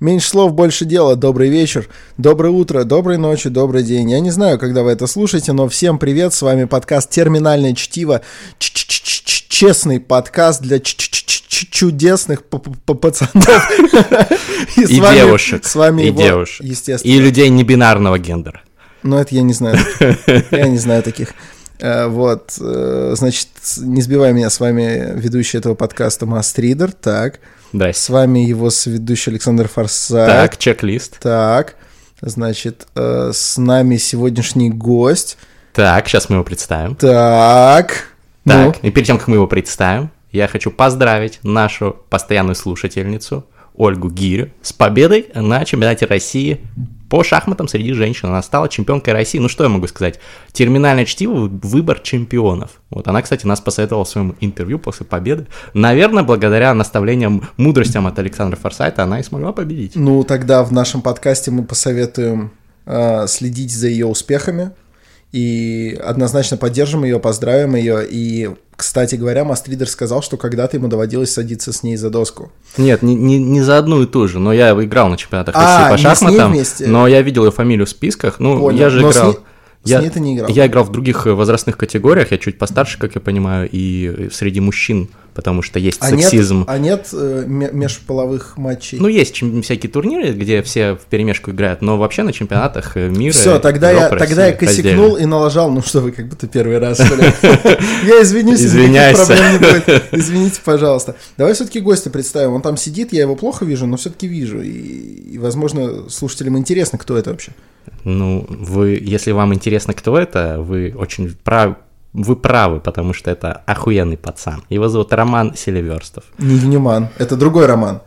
Меньше слов, больше дела. Добрый вечер, доброе утро, доброй ночи, добрый день. Я не знаю, когда вы это слушаете, но всем привет. С вами подкаст «Терминальное чтиво». Честный подкаст для чудесных пацанов. И девушек. С вами его, естественно. И людей небинарного гендера. Ну, это я не знаю. Я не знаю таких. Вот, значит, не сбивай меня, с вами ведущий этого подкаста Мастридер, так. Здрасте. С вами его соведущий Александр Форсак. Так, чек-лист. Так, значит, с нами сегодняшний гость. Так, сейчас мы его представим. Так. Так, ну. И перед тем, как мы его представим, я хочу поздравить нашу постоянную слушательницу Ольгу Гирю с победой на чемпионате России по шахматам среди женщин. Она стала чемпионкой России. Ну что я могу сказать? Терминальное чтиво — выбор чемпионов. Вот она, кстати, нас посоветовала в своем интервью после победы. Наверное, благодаря наставлениям, мудростям от Александра Фарсайта она и смогла победить. Ну тогда в нашем подкасте мы посоветуем следить за ее успехами. И однозначно поддержим ее, поздравим ее. И, кстати говоря, Мастридер сказал, что когда-то ему доводилось садиться с ней за доску. Нет, не за одну и ту же, но я играл на чемпионатах России по шахматам. Но я видел ее фамилию в списках. Ну, понял. Я же играл. С ней ты не играл. Я играл в других возрастных категориях, я чуть постарше, как я понимаю, и среди мужчин, потому что есть сексизм. Нет межполовых матчей? Ну, есть всякие турниры, где все вперемешку играют, но вообще на чемпионатах мира... Все, тогда я косякнул и налажал, ну что вы, как будто первый раз, что ли? Я извинюсь, проблем не будет. Извините, пожалуйста. Давай все-таки гостя представим, он там сидит, я его плохо вижу, но все-таки вижу, и, возможно, слушателям интересно, кто это вообще. Ну, вы, если вам интересно, кто это, вы очень правы, потому что это охуенный пацан. Его зовут Роман Селивёрстов. Не Роман, это другой Роман.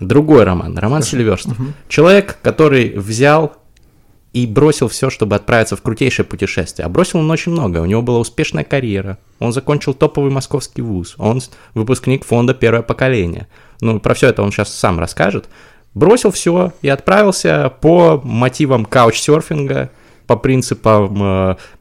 Другой Роман, Роман Селивёрстов. Угу. Человек, который взял и бросил все, чтобы отправиться в крутейшее путешествие. А бросил он очень много, у него была успешная карьера, он закончил топовый московский вуз, он выпускник фонда «Первое поколение». Ну, про все это он сейчас сам расскажет. Бросил все и отправился по мотивам каучсёрфинга, по принципам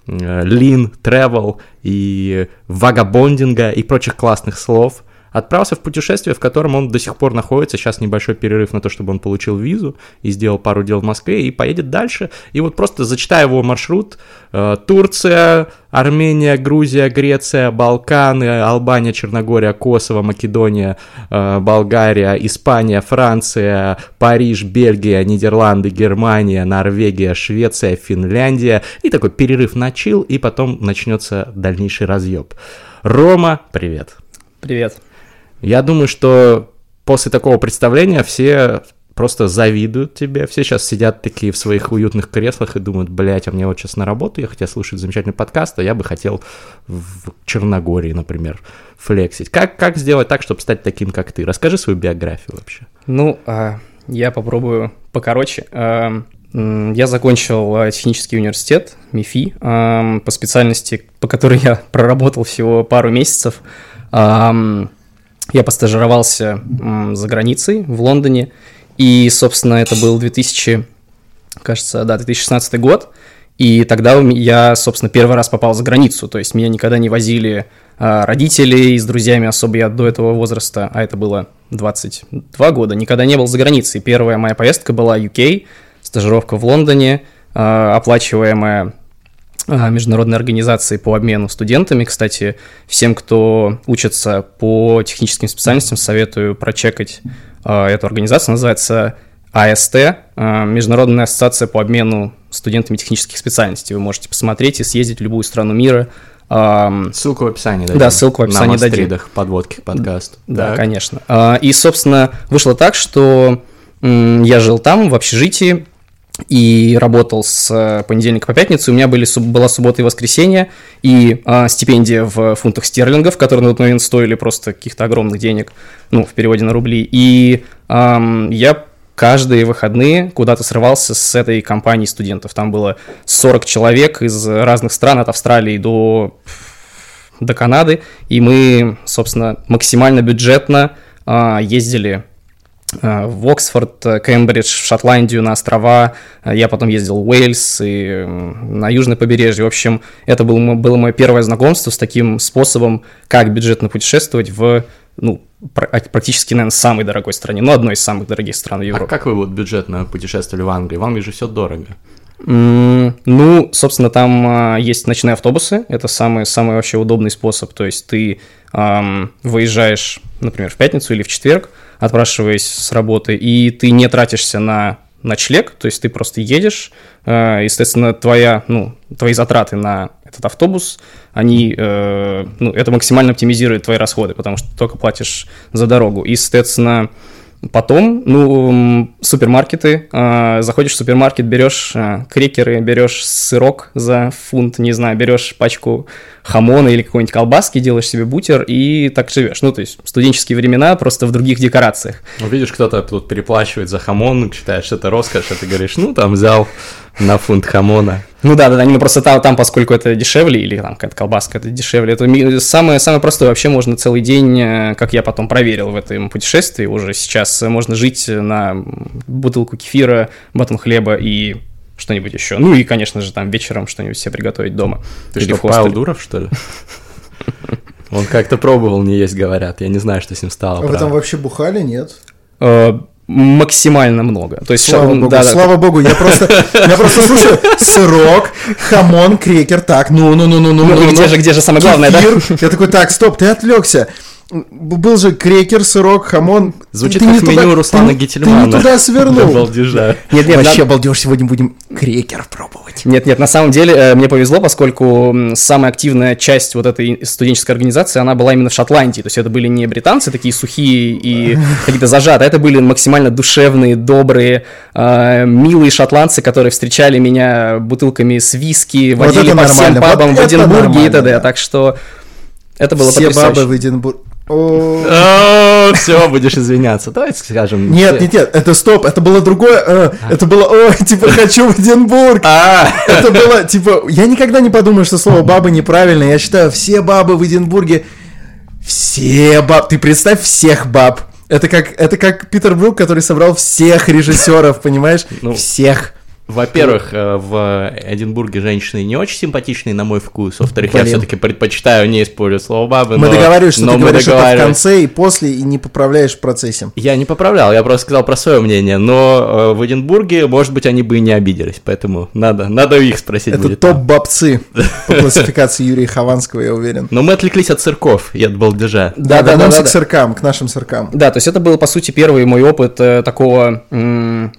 lean, travel и вагабондинга и прочих классных слов. Отправился в путешествие, в котором он до сих пор находится. Сейчас небольшой перерыв на то, чтобы он получил визу и сделал пару дел в Москве и поедет дальше. И вот просто зачитаю его маршрут. Турция, Армения, Грузия, Греция, Балканы, Албания, Черногория, Косово, Македония, Болгария, Испания, Франция, Париж, Бельгия, Нидерланды, Германия, Норвегия, Швеция, Финляндия. И такой перерыв на чил, и потом начнется дальнейший разъеб. Рома, привет. Привет. Я думаю, что после такого представления все просто завидуют тебе. Все сейчас сидят такие в своих уютных креслах и думают, блядь, а мне вот сейчас на работу, я хотел слушать замечательный подкаст, а я бы хотел в Черногории, например, флексить. Как сделать так, чтобы стать таким, как ты? Расскажи свою биографию вообще. Ну, я попробую покороче. Я закончил технический университет МИФИ по специальности, по которой я проработал всего пару месяцев. Я постажировался за границей, в Лондоне, и, собственно, это был 2016 год, и тогда я, собственно, первый раз попал за границу, то есть меня никогда не возили родители с друзьями, особо я до этого возраста, а это было 22 года, никогда не был за границей. Первая моя поездка была UK, стажировка в Лондоне, оплачиваемая международной организации по обмену студентами. Кстати, всем, кто учится по техническим специальностям, советую прочекать эту организацию. Называется АСТ, Международная ассоциация по обмену студентами технических специальностей. Вы можете посмотреть и съездить в любую страну мира. Ссылку в описании дадим. Да, ссылку в описании дадим. На Мастридах, подводки к подкасту. Да, так. Конечно. И, собственно, вышло так, что я жил там, в общежитии, и работал с понедельника по пятницу, у меня была суббота и воскресенье, и стипендия в фунтах стерлингов, которые на тот момент стоили просто каких-то огромных денег, ну, в переводе на рубли, и я каждые выходные куда-то срывался с этой компанией студентов, там было 40 человек из разных стран, от Австралии до Канады, и мы, собственно, максимально бюджетно ездили в Оксфорд, Кембридж, в Шотландию, на острова. Я потом ездил в Уэльс и на южное побережье. В общем, это было мое первое знакомство с таким способом, как бюджетно путешествовать в, практически, наверное, самой дорогой стране, одной из самых дорогих стран Европы. А как вы бюджетно путешествовали в Англии? В Англии же все дорого. Собственно, там есть ночные автобусы, это самый вообще удобный способ, то есть ты выезжаешь, например, в пятницу или в четверг, отпрашиваясь с работы, и ты не тратишься на ночлег, то есть ты просто едешь, естественно, твои затраты на этот автобус, это максимально оптимизирует твои расходы, потому что ты только платишь за дорогу, и, соответственно, потом, супермаркеты, заходишь в супермаркет, берешь крекеры, берешь сырок за фунт, не знаю, берешь пачку хамона или какой-нибудь колбаски, делаешь себе бутер и так живешь. То есть студенческие времена, просто в других декорациях. Видишь, кто-то тут переплачивает за хамон, считаешь, это роскошь, а ты говоришь, взял на фунт хамона. Да, просто там, поскольку это дешевле, или там какая-то колбаска, это дешевле, это самое простое, вообще можно целый день, как я потом проверил в этом путешествии, уже сейчас можно жить на бутылку кефира, батон хлеба и что-нибудь еще, и, конечно же, там вечером что-нибудь себе приготовить дома. Ты что, Павел Дуров, что ли? Он как-то пробовал не есть, говорят, я не знаю, что с ним стало. А вы там вообще бухали, нет? Максимально много. То есть, слава богу, я просто слушаю сырок, хамон, крекер, так, где же самое главное, да? Я такой, стоп, ты отвлекся. Был же крекер, сырок, хамон. Звучит как меню Руслана Гительмана. Ты не туда свернул. Балдежа. Нет, вообще балдеж, сегодня будем крекер пробовать. Нет, на самом деле мне повезло, поскольку самая активная часть вот этой студенческой организации, она была именно в Шотландии. То есть это были не британцы такие сухие и какие-то зажатые, а это были максимально душевные, добрые, милые шотландцы, которые встречали меня бутылками с виски, водили по всем пабам в Эдинбурге и т.д. Так что это было потрясающе. Все бабы в Эдинбурге. Все, будешь извиняться. Давайте скажем. Нет, это стоп, это было другое. Это было, хочу в Эдинбург. Это было, я никогда не подумаю, что слово бабы неправильно. Я считаю, все бабы в Эдинбурге. Все бабы. Ты представь всех баб. Это как Питер Брук, который собрал всех режиссеров, понимаешь? Всех. Во-первых, в Эдинбурге женщины не очень симпатичные, на мой вкус. Во-вторых, я все-таки предпочитаю не использовать слово «бабы». Мы договаривались, что ты говоришь это в конце и после, и не поправляешь в процессе. Я не поправлял, я просто сказал про свое мнение. Но в Эдинбурге, может быть, они бы и не обиделись, поэтому надо их спросить. Это топ-бабцы по классификации Юрия Хованского, я уверен. Но мы отвлеклись от цирков и от балдежа. Да, вернемся к циркам, к нашим циркам. Да, то есть это был, по сути, первый мой опыт такого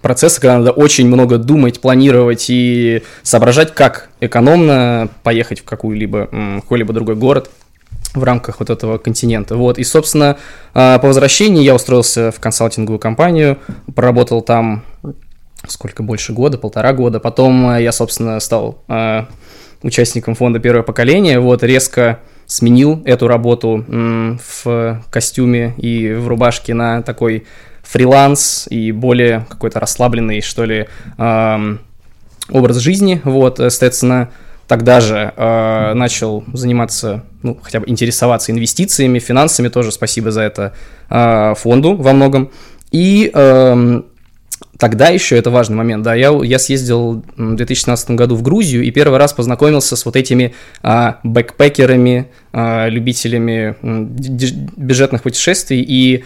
процесса, когда надо очень много думать, планировать и соображать, как экономно поехать в какой-либо другой город в рамках вот этого континента. И, собственно, по возвращении я устроился в консалтинговую компанию, проработал там полтора года. Потом я, собственно, стал участником фонда «Первое поколение», резко сменил эту работу в костюме и в рубашке на такой фриланс и более какой-то расслабленный, что ли, образ жизни, соответственно, тогда же начал заниматься, хотя бы интересоваться инвестициями, финансами, тоже спасибо за это фонду во многом, и тогда еще, это важный момент, я съездил в 2017 году в Грузию и первый раз познакомился с этими бэкпекерами, любителями бюджетных путешествий и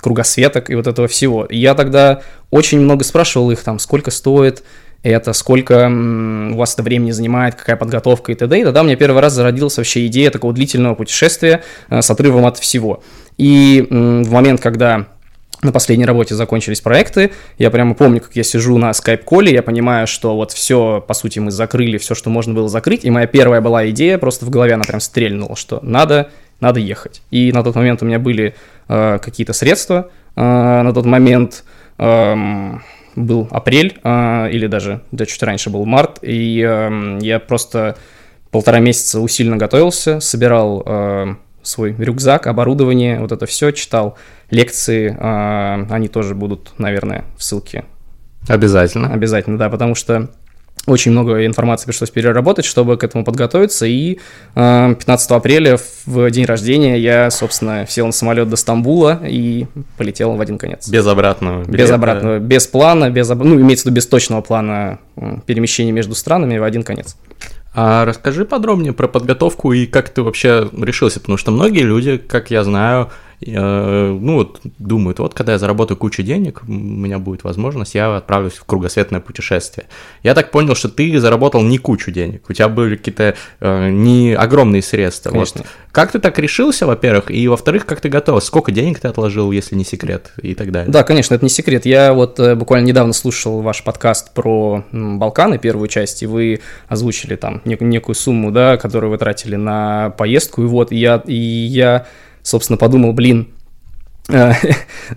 кругосветок и этого всего. И я тогда очень много спрашивал их, сколько стоит это, сколько у вас это времени занимает, какая подготовка и т.д. И тогда у меня первый раз зародилась вообще идея такого длительного путешествия с отрывом от всего. И в момент, когда на последней работе закончились проекты, я прямо помню, как я сижу на скайп-коле, я понимаю, что все, по сути, мы закрыли, все, что можно было закрыть, и моя первая была идея, просто в голове она прям стрельнула, что надо ехать. И на тот момент у меня были какие-то средства, на тот момент был апрель, или даже чуть раньше был март, и я просто полтора месяца усиленно готовился, собирал свой рюкзак, оборудование, это все, читал лекции, они тоже будут, наверное, в ссылке. Обязательно. Обязательно, да, потому что Очень много информации пришлось переработать, чтобы к этому подготовиться, и 15 апреля, в день рождения, я, собственно, сел на самолет до Стамбула и полетел в один конец. Без обратного билета. Без обратного, без плана, ну, имеется в виду без точного плана перемещения между странами в один конец. А расскажи подробнее про подготовку и как ты вообще решился, потому что многие люди, как я знаю, ну вот думают, вот когда я заработаю кучу денег, у меня будет возможность, я отправлюсь в кругосветное путешествие. Я так понял, что ты заработал не кучу денег, у тебя были какие-то не огромные средства. Конечно. Вот. Как ты так решился, во-первых, и во-вторых, как ты готовился? Сколько денег ты отложил, если не секрет, и так далее? Да, конечно, это не секрет. Я вот буквально недавно слушал ваш подкаст про Балканы, первую часть, и вы озвучили там некую сумму, да, которую вы тратили на поездку, и вот я собственно, подумал, блин,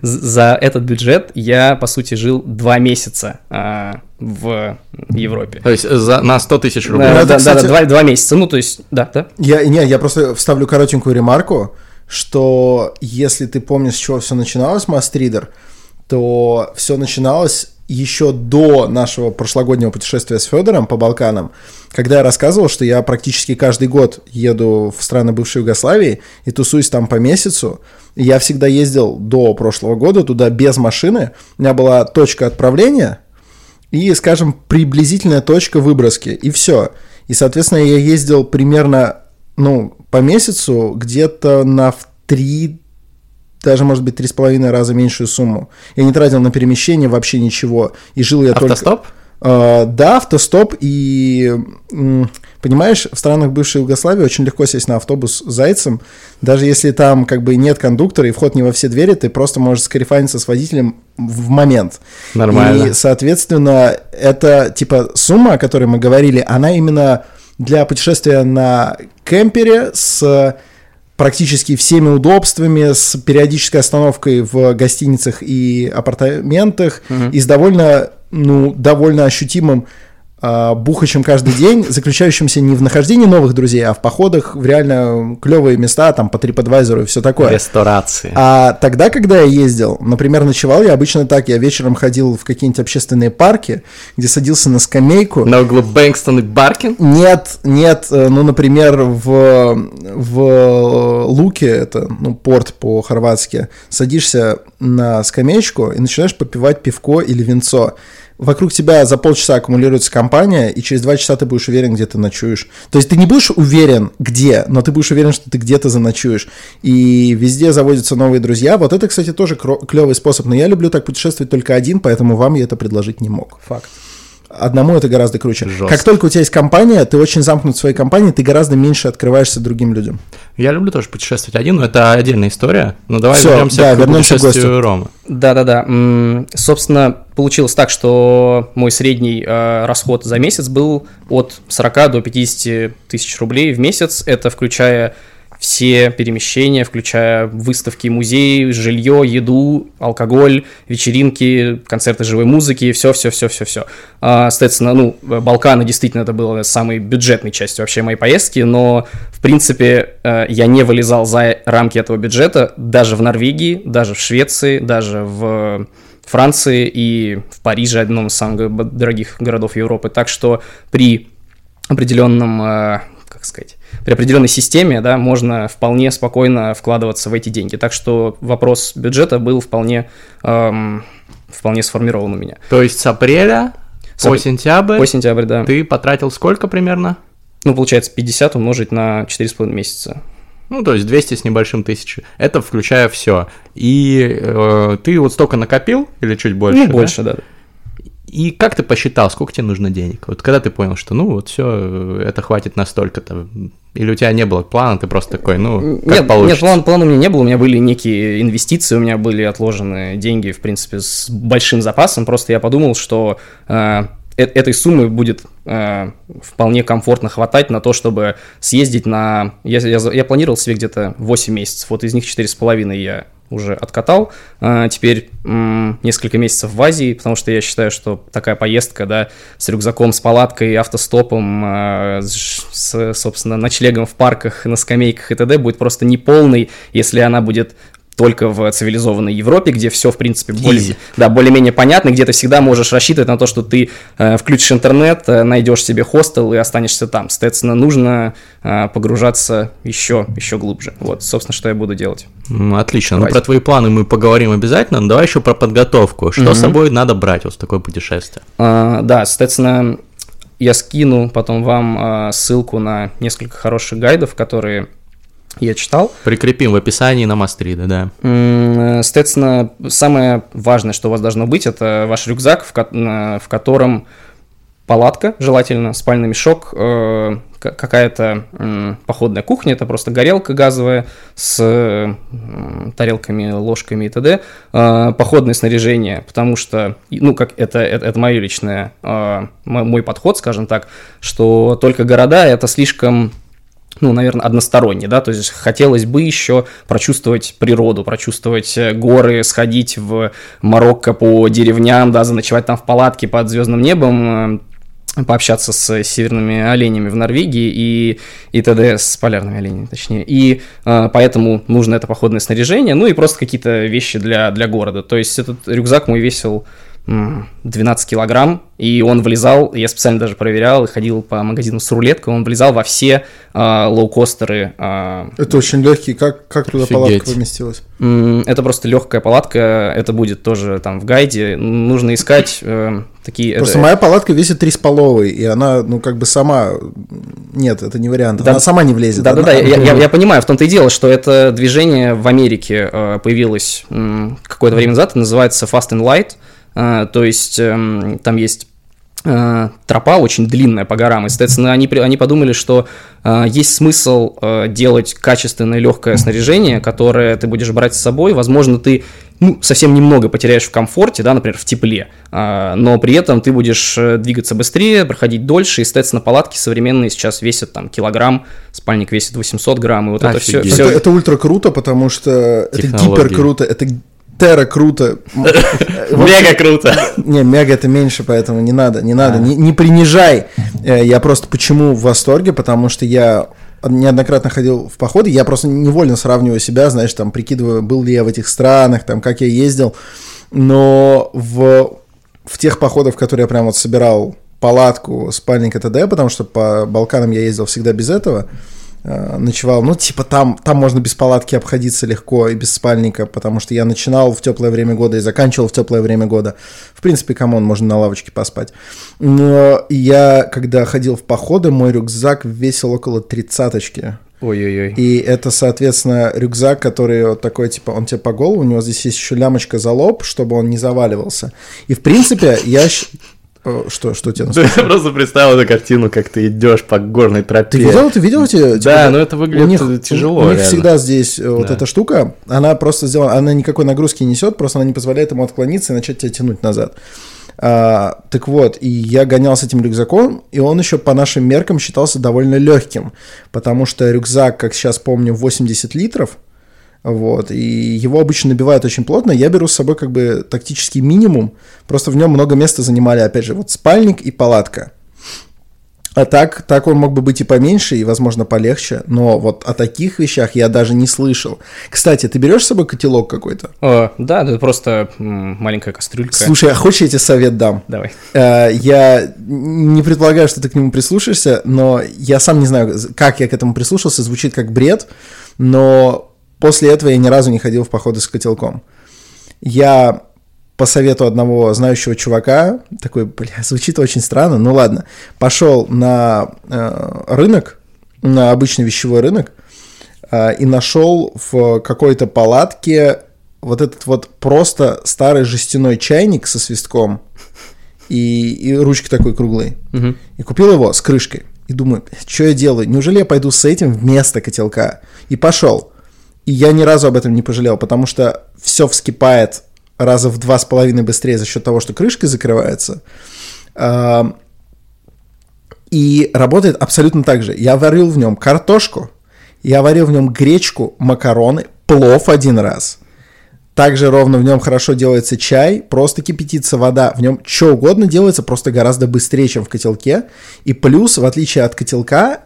за этот бюджет я, по сути, жил 2 месяца в Европе. То есть на 100 тысяч рублей? Да, 2 месяца, ну, то есть, да. Я просто вставлю коротенькую ремарку, что если ты помнишь, с чего все начиналось, Мастридер, то все начиналось еще до нашего прошлогоднего путешествия с Федором по Балканам, когда я рассказывал, что я практически каждый год еду в страны бывшей Югославии и тусуюсь там по месяцу. Я всегда ездил до прошлого года туда без машины. У меня была точка отправления и, скажем, приблизительная точка выброски, и все. И, соответственно, я ездил примерно, по месяцу где-то на 3, даже, может быть, 3,5 раза меньшую сумму. Я не тратил на перемещение вообще ничего. И жил я автостоп? Да, автостоп. И, понимаешь, в странах бывшей Югославии очень легко сесть на автобус зайцем. Даже если там как бы нет кондуктора и вход не во все двери, ты просто можешь скарифаниться с водителем в момент. Нормально. И, соответственно, это типа сумма, о которой мы говорили, она именно для путешествия на кемпере с практически всеми удобствами, с периодической остановкой в гостиницах и апартаментах, и с довольно ощутимым бухачем каждый день, заключающимся не в нахождении новых друзей, а в походах в реально клевые места, там по TripAdvisor и все такое. Ресторации. А тогда, когда я ездил, например, ночевал я обычно так, я вечером ходил в какие-нибудь общественные парки, где садился на скамейку. На углу Бэнкстон и Баркин? Нет, например, в Луке, это порт по-хорватски, садишься на скамеечку и начинаешь попивать пивко или винцо. Вокруг тебя за полчаса аккумулируется компания, и через 2 часа ты будешь уверен, где ты ночуешь. То есть ты не будешь уверен, где, но ты будешь уверен, что ты где-то заночуешь. И везде заводятся новые друзья. Вот это, кстати, тоже клевый способ. Но я люблю так путешествовать только один, поэтому вам я это предложить не мог. Факт. Одному это гораздо круче. Жестко. Как только у тебя есть компания, ты очень замкнут в своей компании, ты гораздо меньше открываешься другим людям. Я люблю тоже путешествовать один, но это отдельная история. Но давай вернемся к путешествию Ромы. Да. Собственно, получилось так, что мой средний расход за месяц был от 40 до 50 тысяч рублей в месяц. Это включая все перемещения, включая выставки, музеи, жилье, еду, алкоголь, вечеринки, концерты живой музыки, все. Соответственно, Балканы действительно это было самой бюджетной частью вообще моей поездки, но, в принципе, я не вылезал за рамки этого бюджета даже в Норвегии, даже в Швеции, даже в Франции и в Париже, одном из самых дорогих городов Европы. Так что при определенном, при определенной системе, да, можно вполне спокойно вкладываться в эти деньги. Так что вопрос бюджета был вполне сформирован у меня. То есть с апреля по сентябрь, да. Ты потратил сколько примерно? Получается 50 умножить на 4,5 месяца. То есть 200 с небольшим тысячи. Это включая все. И ты вот столько накопил или чуть больше? Больше, да. И как ты посчитал, сколько тебе нужно денег? Вот когда ты понял, что все, это хватит на столько-то? Или у тебя не было плана, ты просто такой, как получится? Нет, плана у меня не было, у меня были некие инвестиции, у меня были отложены деньги, в принципе, с большим запасом, просто я подумал, что этой суммы будет вполне комфортно хватать на то, чтобы съездить на... Я планировал себе где-то 8 месяцев, вот из них 4,5 я уже откатал, теперь несколько месяцев в Азии, потому что я считаю, что такая поездка, да, с рюкзаком, с палаткой, автостопом, с, собственно, ночлегом в парках, на скамейках и т.д. будет просто неполной, если она будет только в цивилизованной Европе, где все, в принципе, более-менее понятно, где ты всегда можешь рассчитывать на то, что ты включишь интернет, найдешь себе хостел и останешься там. Соответственно, нужно погружаться еще глубже. Вот, собственно, что я буду делать. Отлично. Давайте. Ну, про твои планы мы поговорим обязательно, но давай еще про подготовку. Что с собой надо брать вот в такое путешествие? Да, соответственно, я скину потом вам ссылку на несколько хороших гайдов, которые я читал. Прикрепим в описании на Мастридер, да. Соответственно, самое важное, что у вас должно быть, это ваш рюкзак, в котором палатка, желательно, спальный мешок, какая-то походная кухня, это просто горелка газовая с тарелками, ложками и т.д., походное снаряжение, потому что, ну, как это мое личное, мой подход, скажем так, что только города – это слишком, ну, наверное, односторонний, да, то есть хотелось бы еще прочувствовать природу, прочувствовать горы, сходить в Марокко по деревням, да, заночевать там в палатке под звездным небом, пообщаться с северными оленями в Норвегии и т.д., с полярными оленями, точнее, и поэтому нужно это походное снаряжение, ну и просто какие-то вещи для города, то есть этот рюкзак мой весил 12 килограмм, и он влезал, я специально даже проверял, и ходил по магазину с рулеткой, он влезал во все лоукостеры. Это очень легкий, как туда палатка поместилась? Это просто легкая палатка, это будет тоже там в гайде, нужно искать такие... Просто моя палатка весит 3,5, и она, ну, как бы сама... Нет, это не вариант, она сама не влезет. Да-да-да, я понимаю, в том-то и дело, что это движение в Америке появилось какое-то время назад, называется Fast and Light. То есть там есть тропа очень длинная по горам, и, соответственно, они подумали, что есть смысл делать качественное легкое снаряжение, которое ты будешь брать с собой, возможно, ты совсем немного потеряешь в комфорте, да, например, в тепле, но при этом ты будешь двигаться быстрее, проходить дольше, и, соответственно, палатки современные сейчас весят там килограмм, спальник весит 800 грамм, и вот это все... Это ультра круто, потому что технологии. Это гипер круто, это... Терра круто. Мега круто. Не, мега это меньше, поэтому не надо. Не принижай. Я просто почему в восторге, потому что я неоднократно ходил в походы, я просто невольно сравниваю себя, знаешь, там, прикидываю, был ли я в этих странах, там, как я ездил, но в тех походах, в которые я прям вот собирал палатку, спальник и т.д., потому что по Балканам я ездил всегда без этого, ночевал, ну, типа, там можно без палатки обходиться легко и без спальника, потому что я начинал в теплое время года и заканчивал в теплое время года. В принципе, камон, можно на лавочке поспать. Но я, когда ходил в походы, мой рюкзак весил около 30-очки. Ой-ой-ой. И это, соответственно, рюкзак, который вот такой, типа, он тебе по голову, у него здесь есть еще лямочка за лоб, чтобы он не заваливался. И, в принципе, я... Что тебе насколько? Я просто представил эту картину, как ты идешь по горной тропе. Ты видел эти? Да, но это выглядит тяжело. У них всегда здесь вот эта штука, она просто сделана, она никакой нагрузки не несет, просто она не позволяет ему отклониться и начать тебя тянуть назад. Так вот, и я гонял с этим рюкзаком, и он еще по нашим меркам считался довольно легким, потому что рюкзак, как сейчас помню, 80 литров, вот, и его обычно набивают очень плотно. Я беру с собой как бы тактический минимум, просто в нем много места занимали, опять же, вот спальник и палатка. А так он мог бы быть и поменьше, и, возможно, полегче, но вот о таких вещах я даже не слышал. Кстати, ты берешь с собой котелок какой-то? Да, это просто маленькая кастрюлька. Слушай, а хочешь, я тебе совет дам? Давай. Я не предполагаю, что ты к нему прислушаешься, но я сам не знаю, как я к этому прислушался, звучит как бред, но... После этого я ни разу не ходил в походы с котелком. Я по совету одного знающего чувака, такой, звучит очень странно, ну ладно, пошел на рынок, на обычный вещевой рынок, и нашел в какой-то палатке вот этот вот просто старый жестяной чайник со свистком и ручкой такой круглой. Угу. И купил его с крышкой. И думаю, что я делаю? Неужели я пойду с этим вместо котелка? И пошел. И я ни разу об этом не пожалел, потому что все вскипает раза в 2,5 быстрее за счет того, что крышка закрывается. И работает абсолютно так же. Я варил в нем картошку, я варил в нем гречку, макароны, плов один раз. Также ровно в нем хорошо делается чай, просто кипятится вода, в нем что угодно делается, просто гораздо быстрее, чем в котелке. И плюс, в отличие от котелка...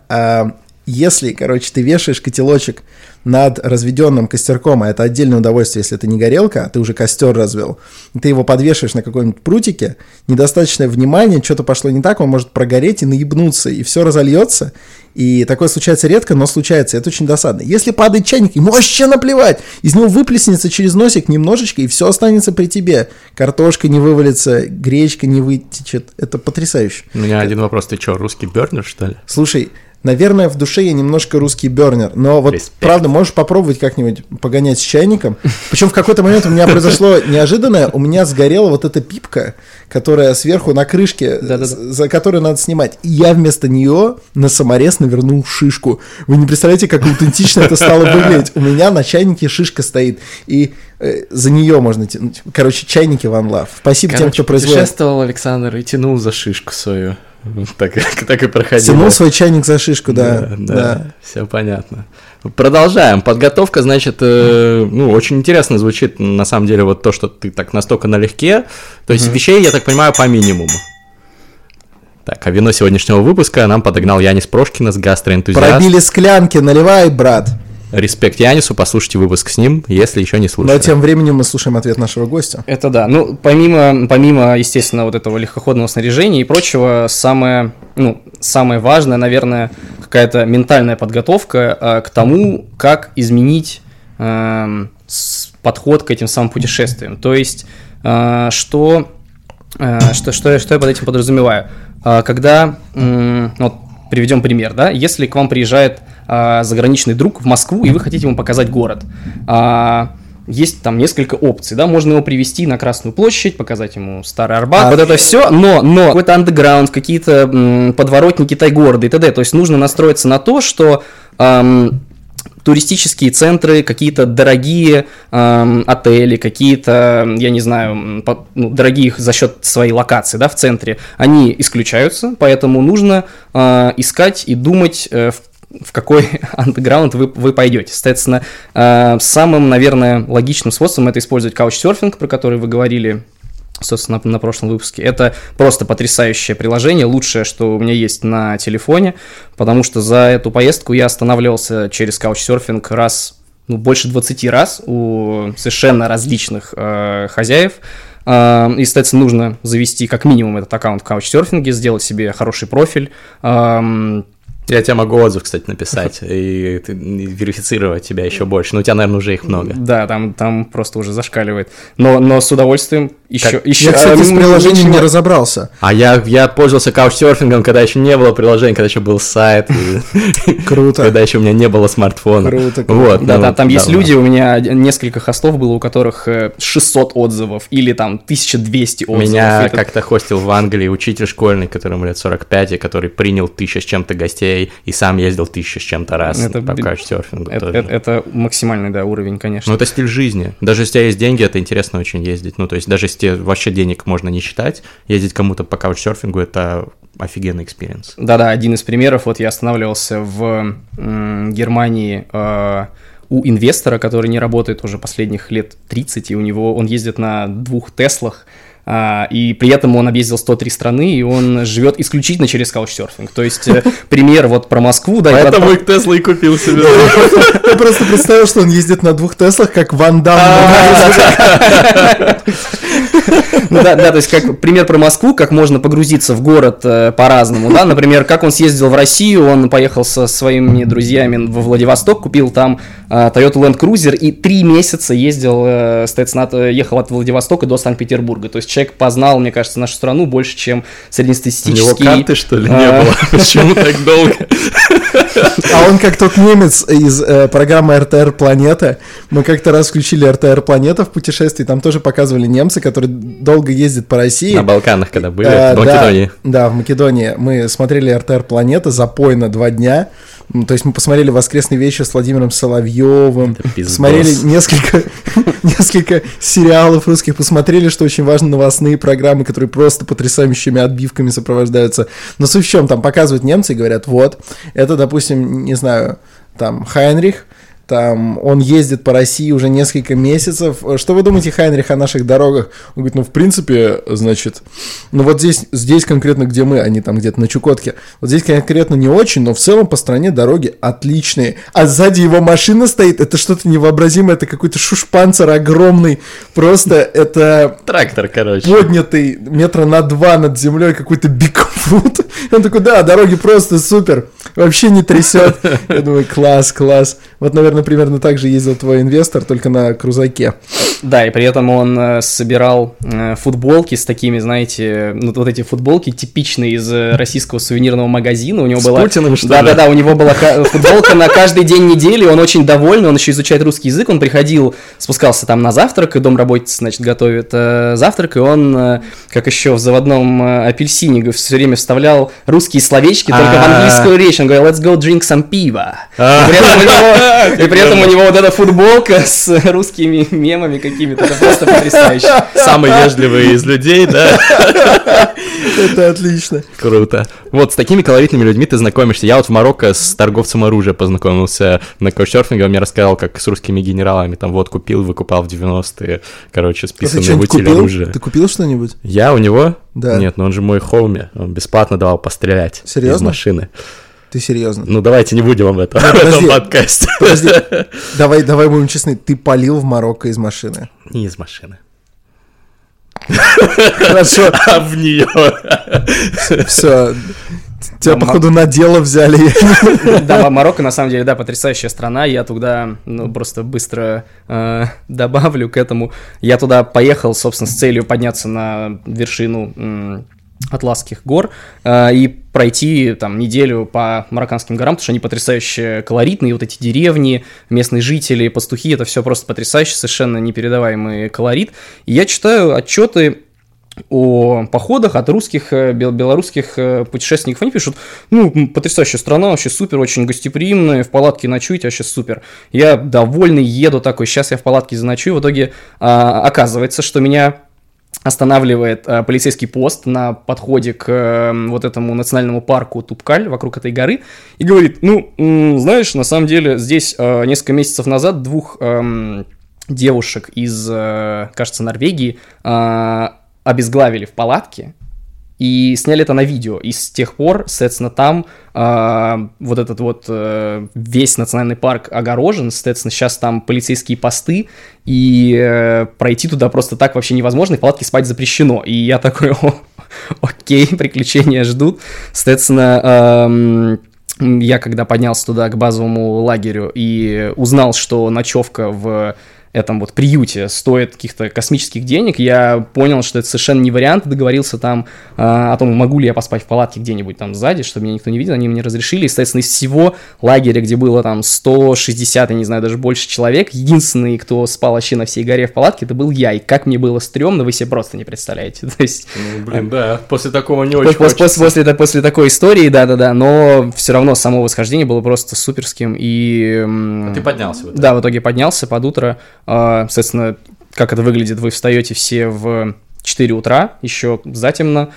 Если, короче, ты вешаешь котелочек над разведенным костерком, а это отдельное удовольствие, если это не горелка, а ты уже костер развел, ты его подвешиваешь на каком-нибудь прутике, недостаточное внимание, что-то пошло не так, он может прогореть и наебнуться, и все разольется. И такое случается редко, но случается, это очень досадно. Если падает чайник, ему вообще наплевать, из него выплеснется через носик немножечко, и все останется при тебе. Картошка не вывалится, гречка не вытечет, это потрясающе. У меня один вопрос, ты что, русский бёрнер, что ли? Слушай, наверное, в душе я немножко русский бёрнер, но вот респект. Правда, можешь попробовать как-нибудь погонять с чайником. Причем в какой-то момент у меня произошло неожиданное, у меня сгорела вот эта пипка, которая сверху на крышке, за которую надо снимать. И я вместо нее на саморез навернул шишку. Вы не представляете, как аутентично это стало выглядеть. У меня на чайнике шишка стоит, и за нее можно тянуть. Короче, чайники one love. Спасибо тем, кто производит. Путешествовал Александр и тянул за шишку свою. Так и проходило. Тянул свой чайник за шишку, да. Все понятно. Продолжаем. Подготовка, значит, очень интересно звучит, на самом деле, вот то, что ты так настолько налегке. То есть вещей, я так понимаю, по минимуму. Так, а вино сегодняшнего выпуска нам подогнал Янис Прошкина с гастроэнтузиаст. Пробили склянки, наливай, брат. Респект Янису, послушайте выпуск с ним, если еще не слушали. Но тем временем мы слушаем ответ нашего гостя. Это да. Ну, помимо, естественно, вот этого легкоходного снаряжения и прочего, самое важное, наверное, какая-то ментальная подготовка к тому, как изменить подход к этим самым путешествиям. То есть, что я под этим подразумеваю? Когда, приведем пример, да, если к вам приезжает заграничный друг в Москву, и вы хотите ему показать город. Есть там несколько опций, да, можно его привести на Красную площадь, показать ему Старый Арбат, вот это все, но какой-то андеграунд, какие-то подворотни Китай-города и т.д. То есть нужно настроиться на то, что туристические центры, какие-то дорогие отели, какие-то, я не знаю, дорогие за счет своей локации, да, в центре, они исключаются, поэтому нужно искать и думать в какой андеграунд вы пойдете. Соответственно, самым, наверное, логичным способом это использовать Каучсёрфинг, про который вы говорили, собственно, на прошлом выпуске. Это просто потрясающее приложение, лучшее, что у меня есть на телефоне, потому что за эту поездку я останавливался через Каучсёрфинг больше 20 раз у совершенно различных хозяев. И, соответственно, нужно завести как минимум этот аккаунт в Каучсёрфинге, сделать себе хороший профиль, я тебе могу отзыв, кстати, написать и верифицировать тебя еще больше. Но у тебя, наверное, уже их много. Да, там просто уже зашкаливает. Но с удовольствием еще... Я, кстати, с приложением не разобрался. А я пользовался Couchsurfing, когда еще не было приложения, когда еще был сайт. Круто. Когда еще у меня не было смартфона. Круто. Вот. Да, там есть люди, у меня несколько хостов было, у которых 600 отзывов или там 1200 отзывов. Меня как-то хостил в Англии учитель школьный, которому лет 45, и который принял 1000 с чем-то гостей. И сам ездил 1000 с чем-то раз по каучсёрфингу. Это максимальный, да, уровень, конечно. Но это стиль жизни. Даже если у тебя есть деньги, это интересно очень ездить. Ну, то есть, даже если тебе вообще денег можно не считать, ездить кому-то по каучсёрфингу – это офигенный экспириенс. Да-да, один из примеров. Вот я останавливался в Германии у инвестора, который не работает уже последних лет 30, и он ездит на 2 Теслах, и при этом он объездил 103 страны, и он живет исключительно через каучсёрфинг. То есть, пример вот про Москву... Да, поэтому и Тесла и купил себе. Я просто представил, что он ездит на 2 Теслах, как Ван Дамм. Да, то есть, как пример про Москву, как можно погрузиться в город по-разному, да, например, как он съездил в Россию, он поехал со своими друзьями во Владивосток, купил там Toyota Land Cruiser и 3 месяца ездил, ехал от Владивостока до Санкт-Петербурга, то есть человек познал, мне кажется, нашу страну больше, чем среднестатистический... У него карты, что ли, не было? Почему так долго? А он как тот немец из программы РТР «Планета». Мы как-то раз включили РТР «Планета» в путешествии, там тоже показывали немца, который долго ездит по России. На Балканах, когда были, в Македонии. Да, в Македонии. Мы смотрели РТР «Планета» запойно 2 дня. То есть мы посмотрели «Воскресные вещи» с Владимиром Соловьевым, смотрели несколько сериалов русских, посмотрели, что очень важно, новостные программы, которые просто потрясающими отбивками сопровождаются. Но суть в чем, там показывают немцы и говорят, вот, это, допустим, не знаю, там Хайнрих, Там он ездит по России уже несколько месяцев. Что вы думаете, Хайнрих, о наших дорогах? Он говорит, ну, в принципе, значит, ну, вот здесь конкретно, где мы, они там где-то на Чукотке, вот здесь конкретно не очень, но в целом по стране дороги отличные. А сзади его машина стоит, это что-то невообразимое, это какой-то шушпанцер огромный, просто это... Трактор, короче. Поднятый метра на 2 над землей какой-то Бигфут. Он такой, да, дороги просто супер, вообще не трясет. Я думаю, класс. Вот, наверное, примерно так же ездил твой инвестор, только на крузаке. Да, и при этом он собирал футболки с такими, знаете, ну, вот эти футболки типичные из российского сувенирного магазина. У него с была... Путиным, что ли? Да-да-да, у него была футболка на каждый день недели, он очень довольный, он еще изучает русский язык, он приходил, спускался там на завтрак, и домработница, значит, готовит завтрак, и он, как еще в заводном апельсине, все время вставлял русские словечки, только в английскую речь. Он говорил, let's go drink some пива. И при этом у него вот эта футболка с русскими мемами какими-то, это просто потрясающе. Самый вежливый из людей, да? Это отлично. Круто. Вот с такими колоритными людьми ты знакомишься. Я вот в Марокко с торговцем оружия познакомился на каучсёрфинге, он мне рассказал, как с русскими генералами там вот купил, выкупал в 90-е, короче, списанные бутили оружия. Ты купил что-нибудь? Я у него? Да. Нет, но он же мой хоуми, он бесплатно давал пострелять. Серьезно? Из машины. Ты серьезно? Ну, давайте не будем об этом, в подкасте. Подожди, давай будем честны, ты палил в Марокко из машины? Не из машины. Хорошо. А в нее. Все. Тебя, походу, на дело взяли. Да, Марокко, на самом деле, да, потрясающая страна. Я туда, ну, просто быстро добавлю к этому. Я туда поехал, собственно, с целью подняться на вершину Атласских гор и пройти там неделю по марокканским горам, потому что они потрясающе колоритные, вот эти деревни, местные жители, пастухи, это все просто потрясающе, совершенно непередаваемый колорит. И я читаю отчеты о походах от русских, белорусских путешественников, они пишут, ну, потрясающая страна, вообще супер, очень гостеприимная, в палатке ночуете, вообще супер. Я довольный, еду такой, сейчас я в палатке заночую, в итоге оказывается, что меня... останавливает полицейский пост на подходе к вот этому национальному парку Тубкаль, вокруг этой горы, и говорит, ну, знаешь, на самом деле здесь несколько месяцев назад двух девушек из, кажется, Норвегии обезглавили в палатке, и сняли это на видео, и с тех пор, соответственно, там вот этот вот весь национальный парк огорожен, соответственно, сейчас там полицейские посты, и пройти туда просто так вообще невозможно, и в палатке спать запрещено, и я такой, окей, приключения ждут, соответственно... Я когда поднялся туда к базовому лагерю и узнал, что ночевка в этом вот приюте стоит каких-то космических денег, я понял, что это совершенно не вариант, договорился там о том, могу ли я поспать в палатке где-нибудь там сзади, чтобы меня никто не видел, они мне разрешили, и, соответственно, из всего лагеря, где было там 160, я не знаю, даже больше человек, единственный, кто спал вообще на всей горе в палатке, это был я, и как мне было стрёмно, вы себе просто не представляете, то есть... Ну, блин, да, после такого не очень хочется. После такой истории, да-да-да, но все равно само восхождение было просто суперским, и... А ты поднялся? Да, в итоге поднялся под утро. Соответственно, как это выглядит, вы встаете все в 4 утра, еще затемно,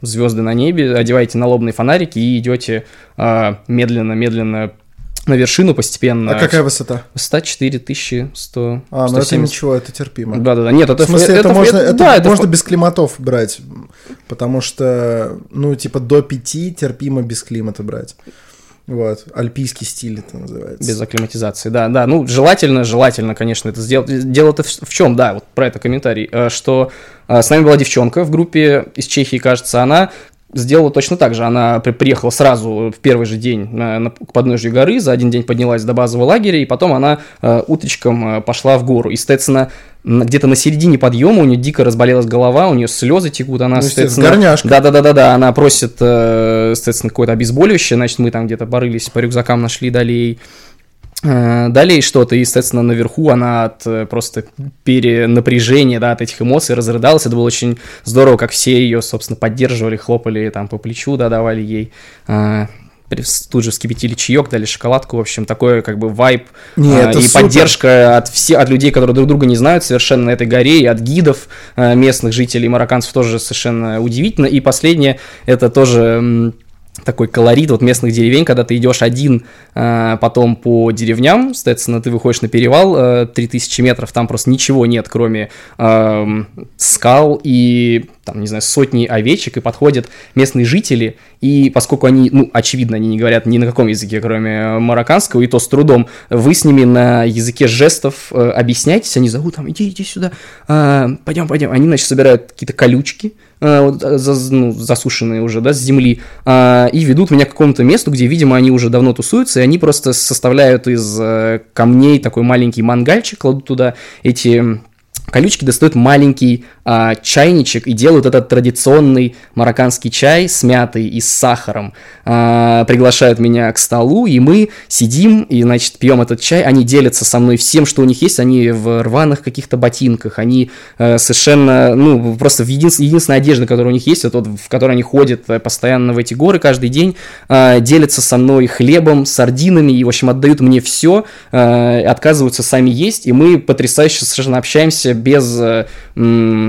звезды на небе, одеваете налобные фонарики и идете медленно-медленно на вершину постепенно. А какая высота? Высота 4100. А, ну это ничего, это терпимо. Да-да-да, нет, это... В смысле, это можно, это, да, это можно без климатов брать, потому что, ну, типа до 5 терпимо без климата брать. Вот, альпийский стиль это называется. Без акклиматизации, да, ну, желательно, конечно, это сделать. Дело-то в чем, да, вот про это комментарий, что с нами была девчонка в группе из Чехии, кажется, она сделала точно так же, она приехала сразу в первый же день к подножью горы, за один день поднялась до базового лагеря, и потом она утречком пошла в гору, и, соответственно, где-то на середине подъема у нее дико разболелась голова, у нее слезы текут, она, ну, соответственно... Горняшка. Да, она просит, соответственно, какое-то обезболивающее, значит, мы там где-то порылись, по рюкзакам нашли, дали ей что-то, и, соответственно, наверху она от просто перенапряжения, да, от этих эмоций разрыдалась, это было очень здорово, как все ее, собственно, поддерживали, хлопали там по плечу, да, давали ей... Тут же вскипятили чаек, дали шоколадку, в общем, такой как бы вайб. Нет, и поддержка от людей, которые друг друга не знают совершенно на этой горе, и от гидов местных жителей, марокканцев, тоже совершенно удивительно. И последнее, это тоже такой колорит вот местных деревень, когда ты идешь один потом по деревням, соответственно, ты выходишь на перевал 3000 метров, там просто ничего нет, кроме скал и, там, не знаю, сотни овечек, и подходят местные жители, и поскольку они, ну, очевидно, они не говорят ни на каком языке, кроме марокканского, и то с трудом, вы с ними на языке жестов объясняетесь, они зовут, там, иди сюда, пойдем, они, значит, собирают какие-то колючки, засушенные уже, да, с земли, и ведут меня к какому-то месту, где, видимо, они уже давно тусуются, и они просто составляют из камней такой маленький мангальчик, кладут туда эти колючки, достают маленький чайничек и делают этот традиционный марокканский чай с мятой и с сахаром. Приглашают меня к столу, и мы сидим и, значит, пьем этот чай. Они делятся со мной всем, что у них есть. Они в рваных каких-то ботинках, они совершенно, ну, просто в единственная одежда, которая у них есть, вот, в которой они ходят постоянно в эти горы каждый день, делятся со мной хлебом, сардинами, и, в общем, отдают мне все, отказываются сами есть, и мы потрясающе совершенно общаемся без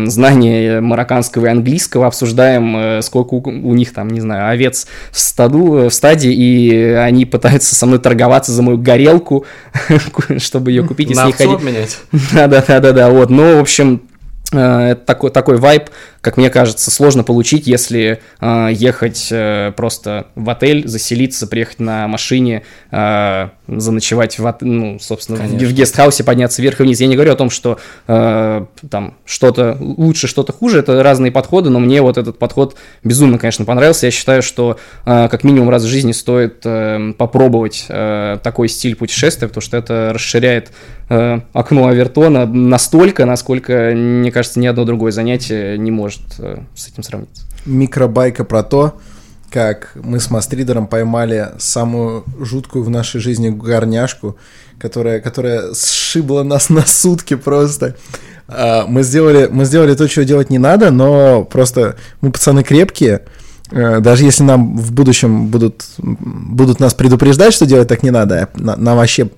знания марокканского и английского, обсуждаем, сколько у них там, не знаю, овец в стаде, и они пытаются со мной торговаться за мою горелку, чтобы ее купить и с ней ходить. Да, вот, ну, в общем, это такой вайб, как мне кажется, сложно получить, если ехать просто в отель, заселиться, приехать на машине, заночевать, собственно, в гестхаусе, подняться вверх и вниз. Я не говорю о том, что там что-то лучше, что-то хуже, это разные подходы, но мне вот этот подход безумно, конечно, понравился. Я считаю, что как минимум раз в жизни стоит попробовать такой стиль путешествия, потому что это расширяет окно Овертона настолько, насколько, мне кажется, ни одно другое занятие не может с этим сравниться. Микробайка про то, как мы с Мастридером поймали самую жуткую в нашей жизни горняшку, которая сшибла нас на сутки просто. Мы сделали то, чего делать не надо, но просто мы, пацаны, крепкие. Даже если нам в будущем будут нас предупреждать, что делать так не надо, нам вообще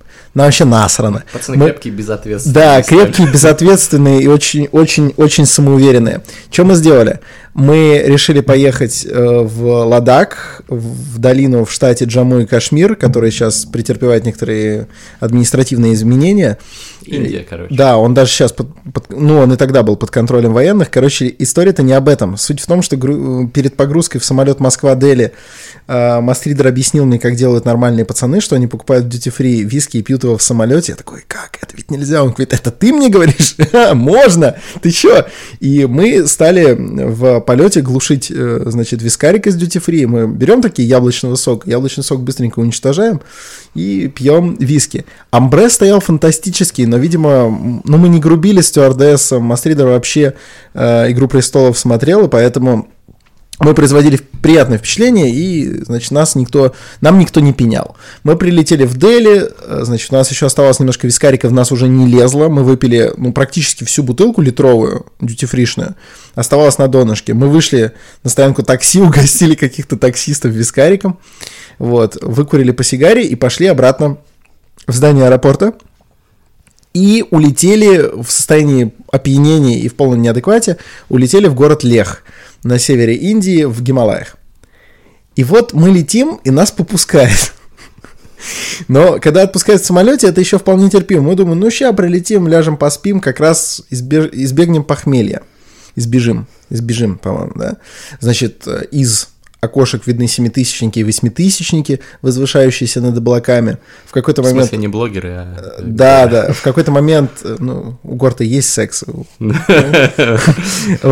насрано. Пацаны крепкие, безответственные. Да, крепкие, безответственные и очень-очень-очень самоуверенные. Что мы сделали? Мы решили поехать в Ладак, в долину в штате Джамму и Кашмир, который сейчас претерпевает некоторые административные изменения. Индия, короче. Да, он даже сейчас, он и тогда был под контролем военных. Короче, история-то не об этом. Суть в том, что перед погрузкой в самолет Москва-Дели Мастридер объяснил мне, как делают нормальные пацаны, что они покупают в дьюти-фри виски и пьют его в самолете. Я такой, как? Это ведь нельзя. Он говорит, это ты мне говоришь? Можно? Ты чё? И мы стали в полете глушить, значит, вискарик из дьюти-фри. Мы берем такие яблочный сок быстренько уничтожаем и пьем виски. Амбре стоял фантастический, но, видимо, мы не грубили стюардессом, Мастридер вообще «Игру престолов» смотрел, и поэтому мы производили приятное впечатление, и, значит, нам никто не пенял. Мы прилетели в Дели, значит, у нас еще оставалось немножко вискарика, в нас уже не лезло, мы выпили, практически всю бутылку литровую, дьюти-фришную, оставалось на донышке. Мы вышли на стоянку такси, угостили каких-то таксистов вискариком, вот, выкурили по сигаре и пошли обратно в здание аэропорта. И улетели в состоянии опьянения и в полном неадеквате, улетели в город Лех на севере Индии, в Гималаях. И вот мы летим, и нас попускает. Но когда отпускают в самолете, это еще вполне терпимо. Мы думаем, сейчас прилетим, ляжем, поспим, как раз избегнем похмелья. Избежим, по-моему, да. Значит, из окошек видны семитысячники и восьмитысячники, возвышающиеся над облаками. В какой-то момент... В смысле, не блогеры, а... Да, в какой-то момент... у Горта есть секс. В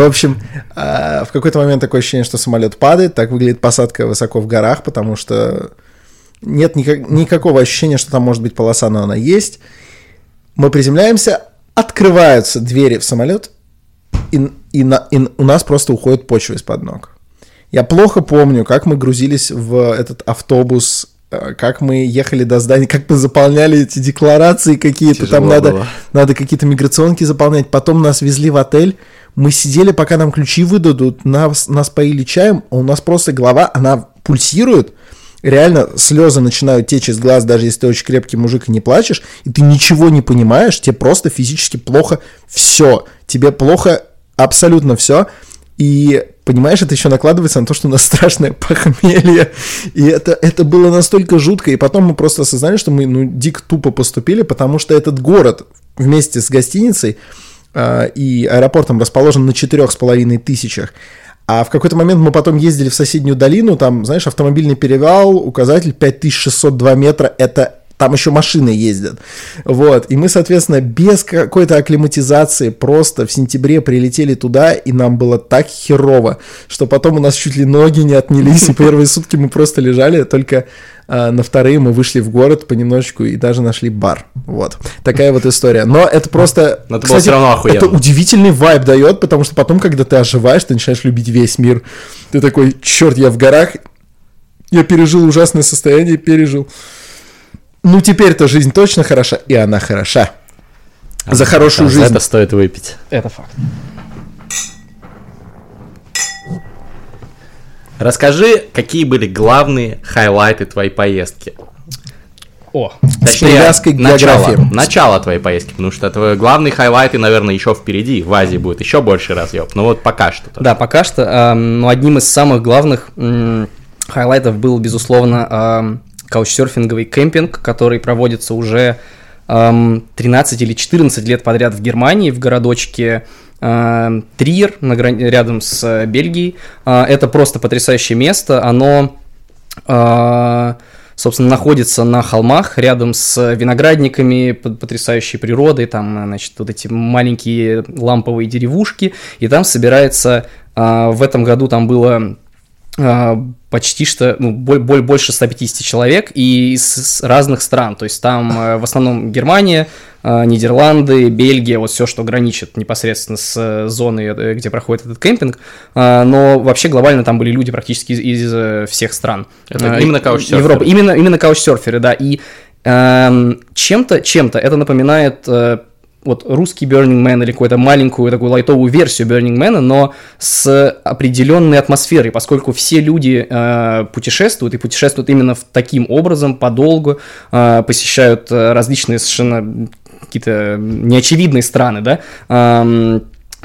общем, в какой-то момент такое ощущение, что самолет падает. Так выглядит посадка высоко в горах, потому что нет никакого ощущения, что там может быть полоса, но она есть. Мы приземляемся, открываются двери в самолет, и у нас просто уходит почва из-под ног. Я плохо помню, как мы грузились в этот автобус, как мы ехали до здания, как мы заполняли эти декларации какие-то. Тяжело там надо какие-то миграционки заполнять. Потом нас везли в отель. Мы сидели, пока нам ключи выдадут, нас поили чаем. У нас просто голова, она пульсирует. Реально слезы начинают течь из глаз, даже если ты очень крепкий мужик и не плачешь. И ты ничего не понимаешь, тебе просто физически плохо все. Тебе плохо абсолютно все. И Понимаешь, это еще накладывается на то, что у нас страшное похмелье. И это было настолько жутко. И потом мы просто осознали, что мы дико тупо поступили, потому что этот город вместе с гостиницей и аэропортом расположен на 4,5 тысячах. А в какой-то момент мы потом ездили в соседнюю долину, там, знаешь, автомобильный перевал, указатель 5602 метра, это там еще машины ездят. Вот. И мы, соответственно, без какой-то акклиматизации просто в сентябре прилетели туда, и нам было так херово, что потом у нас чуть ли ноги не отнялись, и первые сутки мы просто лежали, только на вторые мы вышли в город понемножечку и даже нашли бар. Вот. Такая вот история. Но это просто... Но это, кстати, было все равно охуенно. Это удивительный вайб дает, потому что потом, когда ты оживаешь, ты начинаешь любить весь мир. Ты такой, черт, я в горах, я пережил ужасное состояние, пережил. Ну, теперь-то жизнь точно хороша, и она хороша. За хорошую жизнь. Это стоит выпить. Это факт. Расскажи, какие были главные хайлайты твоей поездки? О, точнее, начало твоей поездки, потому что твои главные хайлайты, наверное, еще впереди, в Азии будет еще больше разъеб, но вот пока что. Да, пока что, но одним из самых главных хайлайтов был, безусловно, каучсёрфинговый кемпинг, который проводится уже 13 или 14 лет подряд в Германии, в городочке Триер, рядом с Бельгией. Это просто потрясающее место. Оно, собственно, находится на холмах, рядом с виноградниками, потрясающей природой. Там, значит, вот эти маленькие ламповые деревушки. И там собирается... В этом году там было... почти что, ну, больше 150 человек и из разных стран, то есть там в основном Германия, Нидерланды, Бельгия, вот все, что граничит непосредственно с зоной, где проходит этот кемпинг, но вообще глобально там были люди практически из всех стран. Это именно каучсерферы? Европы. Именно каучсерферы, да, и чем-то это напоминает... вот русский Burning Man или какую-то маленькую такую лайтовую версию Burning Man, но с определенной атмосферой, поскольку все люди путешествуют, и путешествуют именно таким образом, подолгу, посещают различные совершенно какие-то неочевидные страны, да,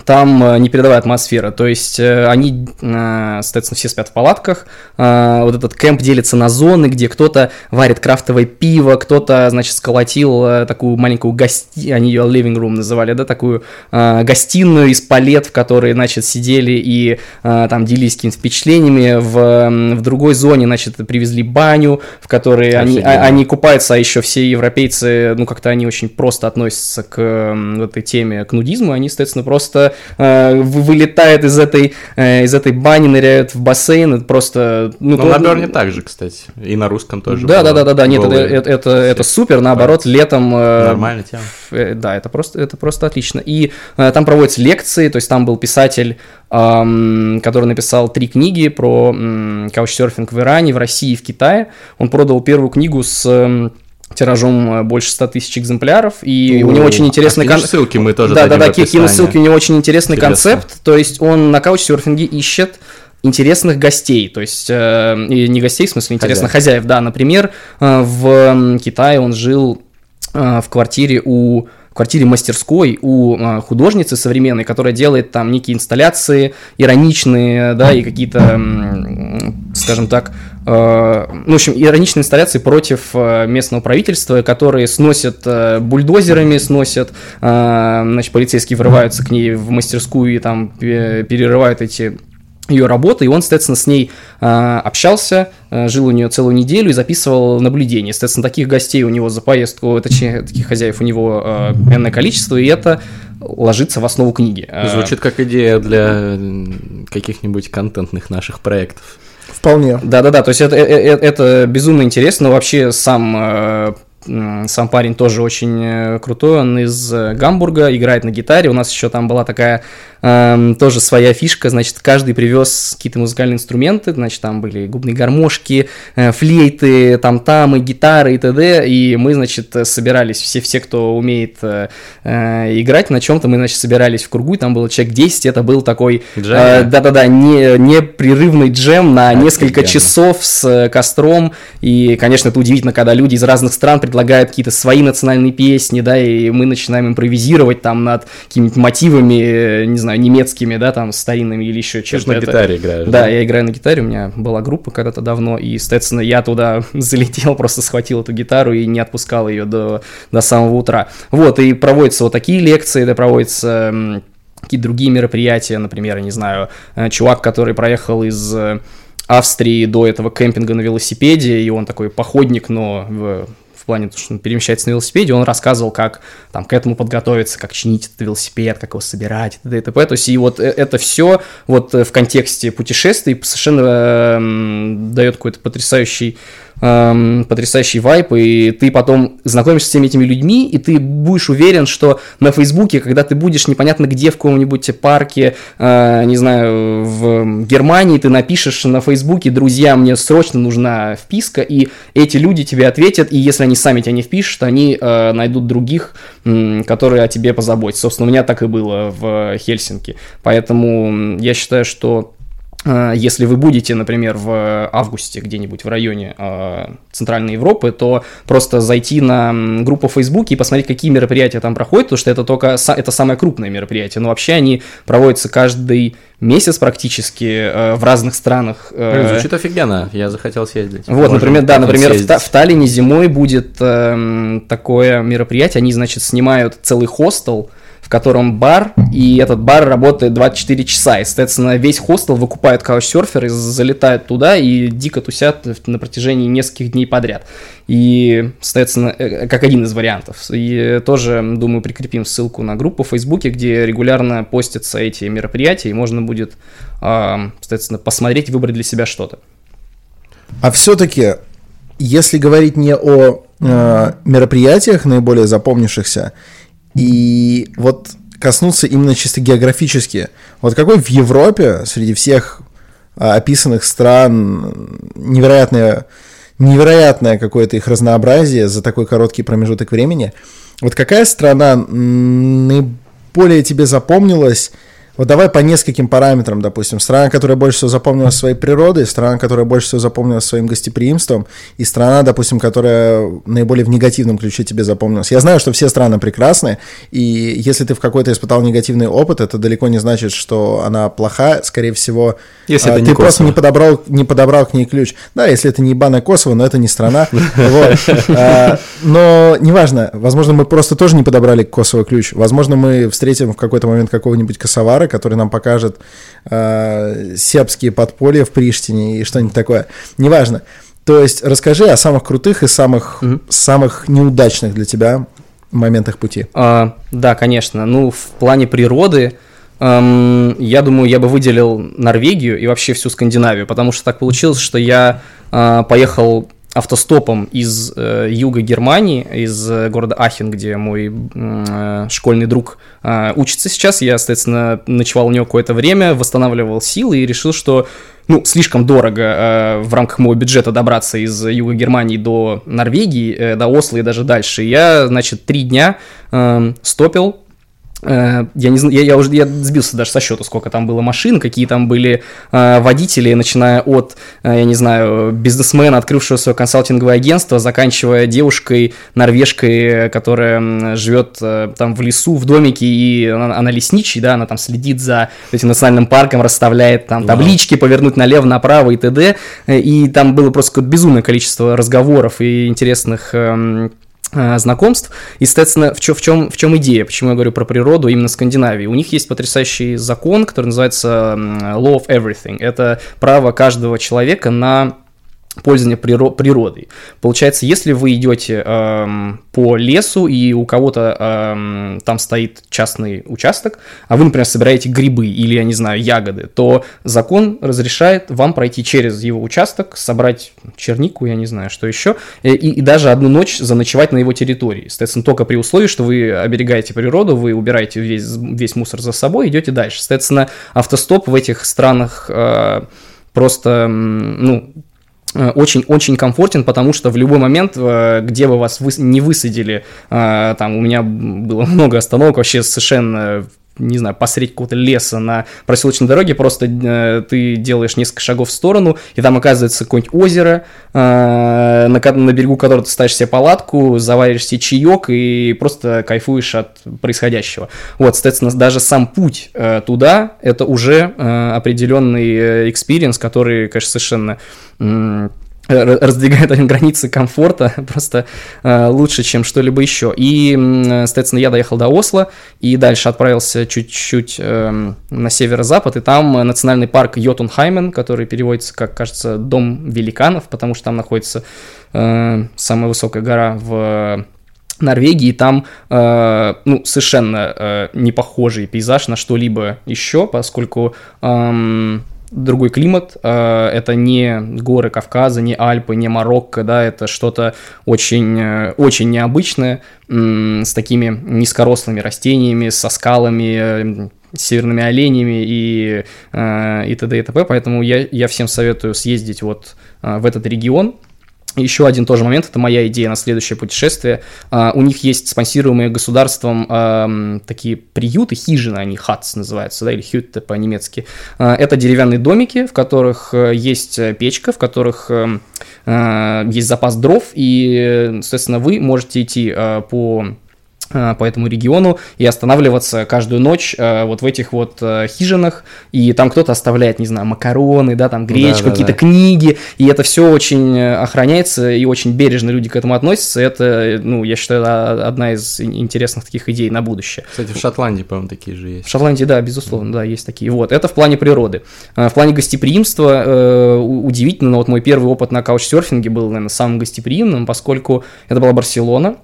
там непередовая атмосфера, то есть они, соответственно, все спят в палатках, вот этот кемп делится на зоны, где кто-то варит крафтовое пиво, кто-то, значит, сколотил такую маленькую гостиную, они ее living room называли, да, такую гостиную из палет, в которой, значит, сидели и там делились какими-то впечатлениями, в другой зоне, значит, привезли баню, в которой они купаются, а еще все европейцы, ну, как-то они очень просто относятся к этой теме, к нудизму, они, соответственно, просто вылетает из этой бани, ныряют в бассейн, это просто... Ну, на Берне также, кстати, и на русском тоже. Да, нет, это супер, наоборот, летом... Нормальная тема. Да, это просто отлично. И там проводятся лекции, то есть там был писатель, который написал 3 книги про каучсерфинг в Иране, в России и в Китае. Он продал первую книгу с... тиражом больше 100 тысяч экземпляров, и у него очень интересный концепт. Ссылки мы тоже дадим в описании. Кину ссылки, у него очень интересный концепт, то есть он на каучсерфинге ищет интересных гостей, то есть не гостей, в смысле, интересных хозяев, да, например, в Китае он жил в квартире мастерской у художницы современной, которая делает там некие инсталляции ироничные, да, и какие-то, скажем так, в общем, ироничные инсталляции против местного правительства, которые сносят бульдозерами, значит, полицейские врываются к ней в мастерскую и там перерывают эти... ее работы, и он, соответственно, с ней общался, жил у нее целую неделю и записывал наблюдения. Соответственно, таких гостей у него за поездку, точнее, таких хозяев у него энное количество, и это ложится в основу книги. Звучит как идея для каких-нибудь контентных наших проектов. Вполне. Да-да-да, то есть это безумно интересно. Вообще сам парень тоже очень крутой, он из Гамбурга, играет на гитаре, у нас еще там была такая тоже своя фишка, значит, каждый привез какие-то музыкальные инструменты, значит, там были губные гармошки, флейты, тамтамы, гитары и т.д., и мы, значит, собирались, все, кто умеет играть на чем-то, мы, значит, собирались в кругу, и там было человек 10, это был такой, да-да-да, непрерывный джем на несколько часов с костром, и, конечно, это удивительно, когда люди из разных стран предлагает какие-то свои национальные песни, да, и мы начинаем импровизировать там над какими-то мотивами, не знаю, немецкими, да, там, старинными или еще чем-то. Ты же на гитаре играешь. Да, я играю на гитаре, у меня была группа когда-то давно, и, соответственно, я туда залетел, просто схватил эту гитару и не отпускал ее до самого утра. Вот, и проводятся вот такие лекции, да, проводятся какие-то другие мероприятия, например, я не знаю, чувак, который проехал из Австрии до этого кемпинга на велосипеде, и он такой походник, но в плане того, что он перемещается на велосипеде, он рассказывал, как там к этому подготовиться, как чинить этот велосипед, как его собирать, и т.п. То есть, и вот это все вот в контексте путешествий совершенно дает какой-то потрясающий вайб, и ты потом знакомишься с всеми этими людьми, и ты будешь уверен, что на Фейсбуке, когда ты будешь непонятно где, в каком-нибудь парке, не знаю, в Германии, ты напишешь на Фейсбуке: друзья, мне срочно нужна вписка, и эти люди тебе ответят, и если они сами тебя не впишут, они найдут других, которые о тебе позаботятся. Собственно, у меня так и было в Хельсинки. Поэтому я считаю, что если вы будете, например, в августе где-нибудь в районе Центральной Европы, то просто зайти на группу в Фейсбуке и посмотреть, какие мероприятия там проходят, потому что это самое крупное мероприятие, но вообще они проводятся каждый месяц практически в разных странах. Звучит офигенно, я захотел съездить. Вот, можно, например, в Таллине зимой будет такое мероприятие, они, значит, снимают целый хостел, в котором бар, и этот бар работает 24 часа, и, соответственно, весь хостел выкупают каучсёрферы, залетают туда и дико тусят на протяжении нескольких дней подряд. И, соответственно, как один из вариантов. И тоже, думаю, прикрепим ссылку на группу в Фейсбуке, где регулярно постятся эти мероприятия, и можно будет, соответственно, посмотреть, выбрать для себя что-то. А все-таки, если говорить не о мероприятиях наиболее запомнившихся, и вот коснуться именно чисто географически. Вот какой в Европе среди всех описанных стран невероятное какое-то их разнообразие за такой короткий промежуток времени? Вот какая страна наиболее тебе запомнилась? Вот давай по нескольким параметрам, допустим. Страна, которая больше всего запомнилась своей природой, страна, которая больше всего запомнилась своим гостеприимством, и страна, допустим, которая наиболее в негативном ключе тебе запомнилась. Я знаю, что все страны прекрасны, и если ты в какой-то испытал негативный опыт, это далеко не значит, что она плоха, скорее всего, если ты не просто не подобрал к ней ключ. Да, если это не ебаное Косово, но это не страна. Но неважно, возможно, мы просто тоже не подобрали к Косово ключ, возможно, мы встретим в какой-то момент какого-нибудь косовара, который нам покажет сербские подполья в Приштине и что-нибудь такое. Неважно. То есть расскажи о самых крутых и самых неудачных для тебя моментах пути. Да, конечно. Ну, в плане природы, я думаю, я бы выделил Норвегию и вообще всю Скандинавию, потому что так получилось, что я поехал автостопом из юга Германии, из города Ахен, где мой школьный друг учится сейчас. Я, соответственно, ночевал у него какое-то время, восстанавливал силы и решил, что слишком дорого в рамках моего бюджета добраться из юга Германии до Норвегии, до Осло и даже дальше. Я, значит, 3 дня стопил. Я сбился даже со счета, сколько там было машин, какие там были водители, начиная от, я не знаю, бизнесмена, открывшего свое консалтинговое агентство, заканчивая девушкой-норвежкой, которая живет там в лесу, в домике, и она лесничий, да, она там следит за этим национальным парком, расставляет там таблички, повернуть налево, направо и т.д. И там было просто какое-то безумное количество разговоров и интересных знакомств. И, соответственно, в чем идея, почему я говорю про природу именно Скандинавии? У них есть потрясающий закон, который называется Law of Everything. Это право каждого человека на пользование природой. Получается, если вы идете по лесу, и у кого-то там стоит частный участок, а вы, например, собираете грибы или, я не знаю, ягоды, то закон разрешает вам пройти через его участок, собрать чернику, я не знаю, что еще, и даже одну ночь заночевать на его территории. Соответственно, только при условии, что вы оберегаете природу, вы убираете весь мусор за собой, идете дальше. Соответственно, автостоп в этих странах просто, очень-очень комфортен, потому что в любой момент, где бы вас не высадили, там у меня было много остановок вообще совершенно не знаю, посредь какого-то леса на проселочной дороге, просто ты делаешь несколько шагов в сторону, и там оказывается какое-нибудь озеро, на берегу которого ты ставишь себе палатку, заваришь себе чаек и просто кайфуешь от происходящего. Вот, соответственно, даже сам путь туда – это уже определенный экспириенс, который, конечно, совершенно раздвигает границы комфорта просто лучше, чем что-либо еще. И, соответственно, я доехал до Осло и дальше отправился чуть-чуть на северо-запад, и там национальный парк Йотунхаймен, который переводится, как кажется, «Дом великанов», потому что там находится самая высокая гора в Норвегии, там совершенно не похожий пейзаж на что-либо еще, поскольку другой климат, это не горы Кавказа, не Альпы, не Марокко, да, это что-то очень, очень необычное, с такими низкорослыми растениями, со скалами, северными оленями и т.д. и т.п., поэтому я всем советую съездить вот в этот регион. Еще один тоже момент, это моя идея на следующее путешествие. У них есть спонсируемые государством такие приюты, хижины, они хатс называются, да, или хютте по-немецки. Это деревянные домики, в которых есть печка, в которых есть запас дров, и, соответственно, вы можете идти по этому региону и останавливаться каждую ночь вот в этих вот хижинах, и там кто-то оставляет, не знаю, макароны, да, там гречку, какие-то книги, и это все очень охраняется, и очень бережно люди к этому относятся, это, я считаю, одна из интересных таких идей на будущее. Кстати, в Шотландии, по-моему, такие же есть. В Шотландии, да, безусловно, да, есть такие. Вот, это в плане природы. В плане гостеприимства удивительно, но вот мой первый опыт на каучсёрфинге был, наверное, самым гостеприимным, поскольку это была Барселона,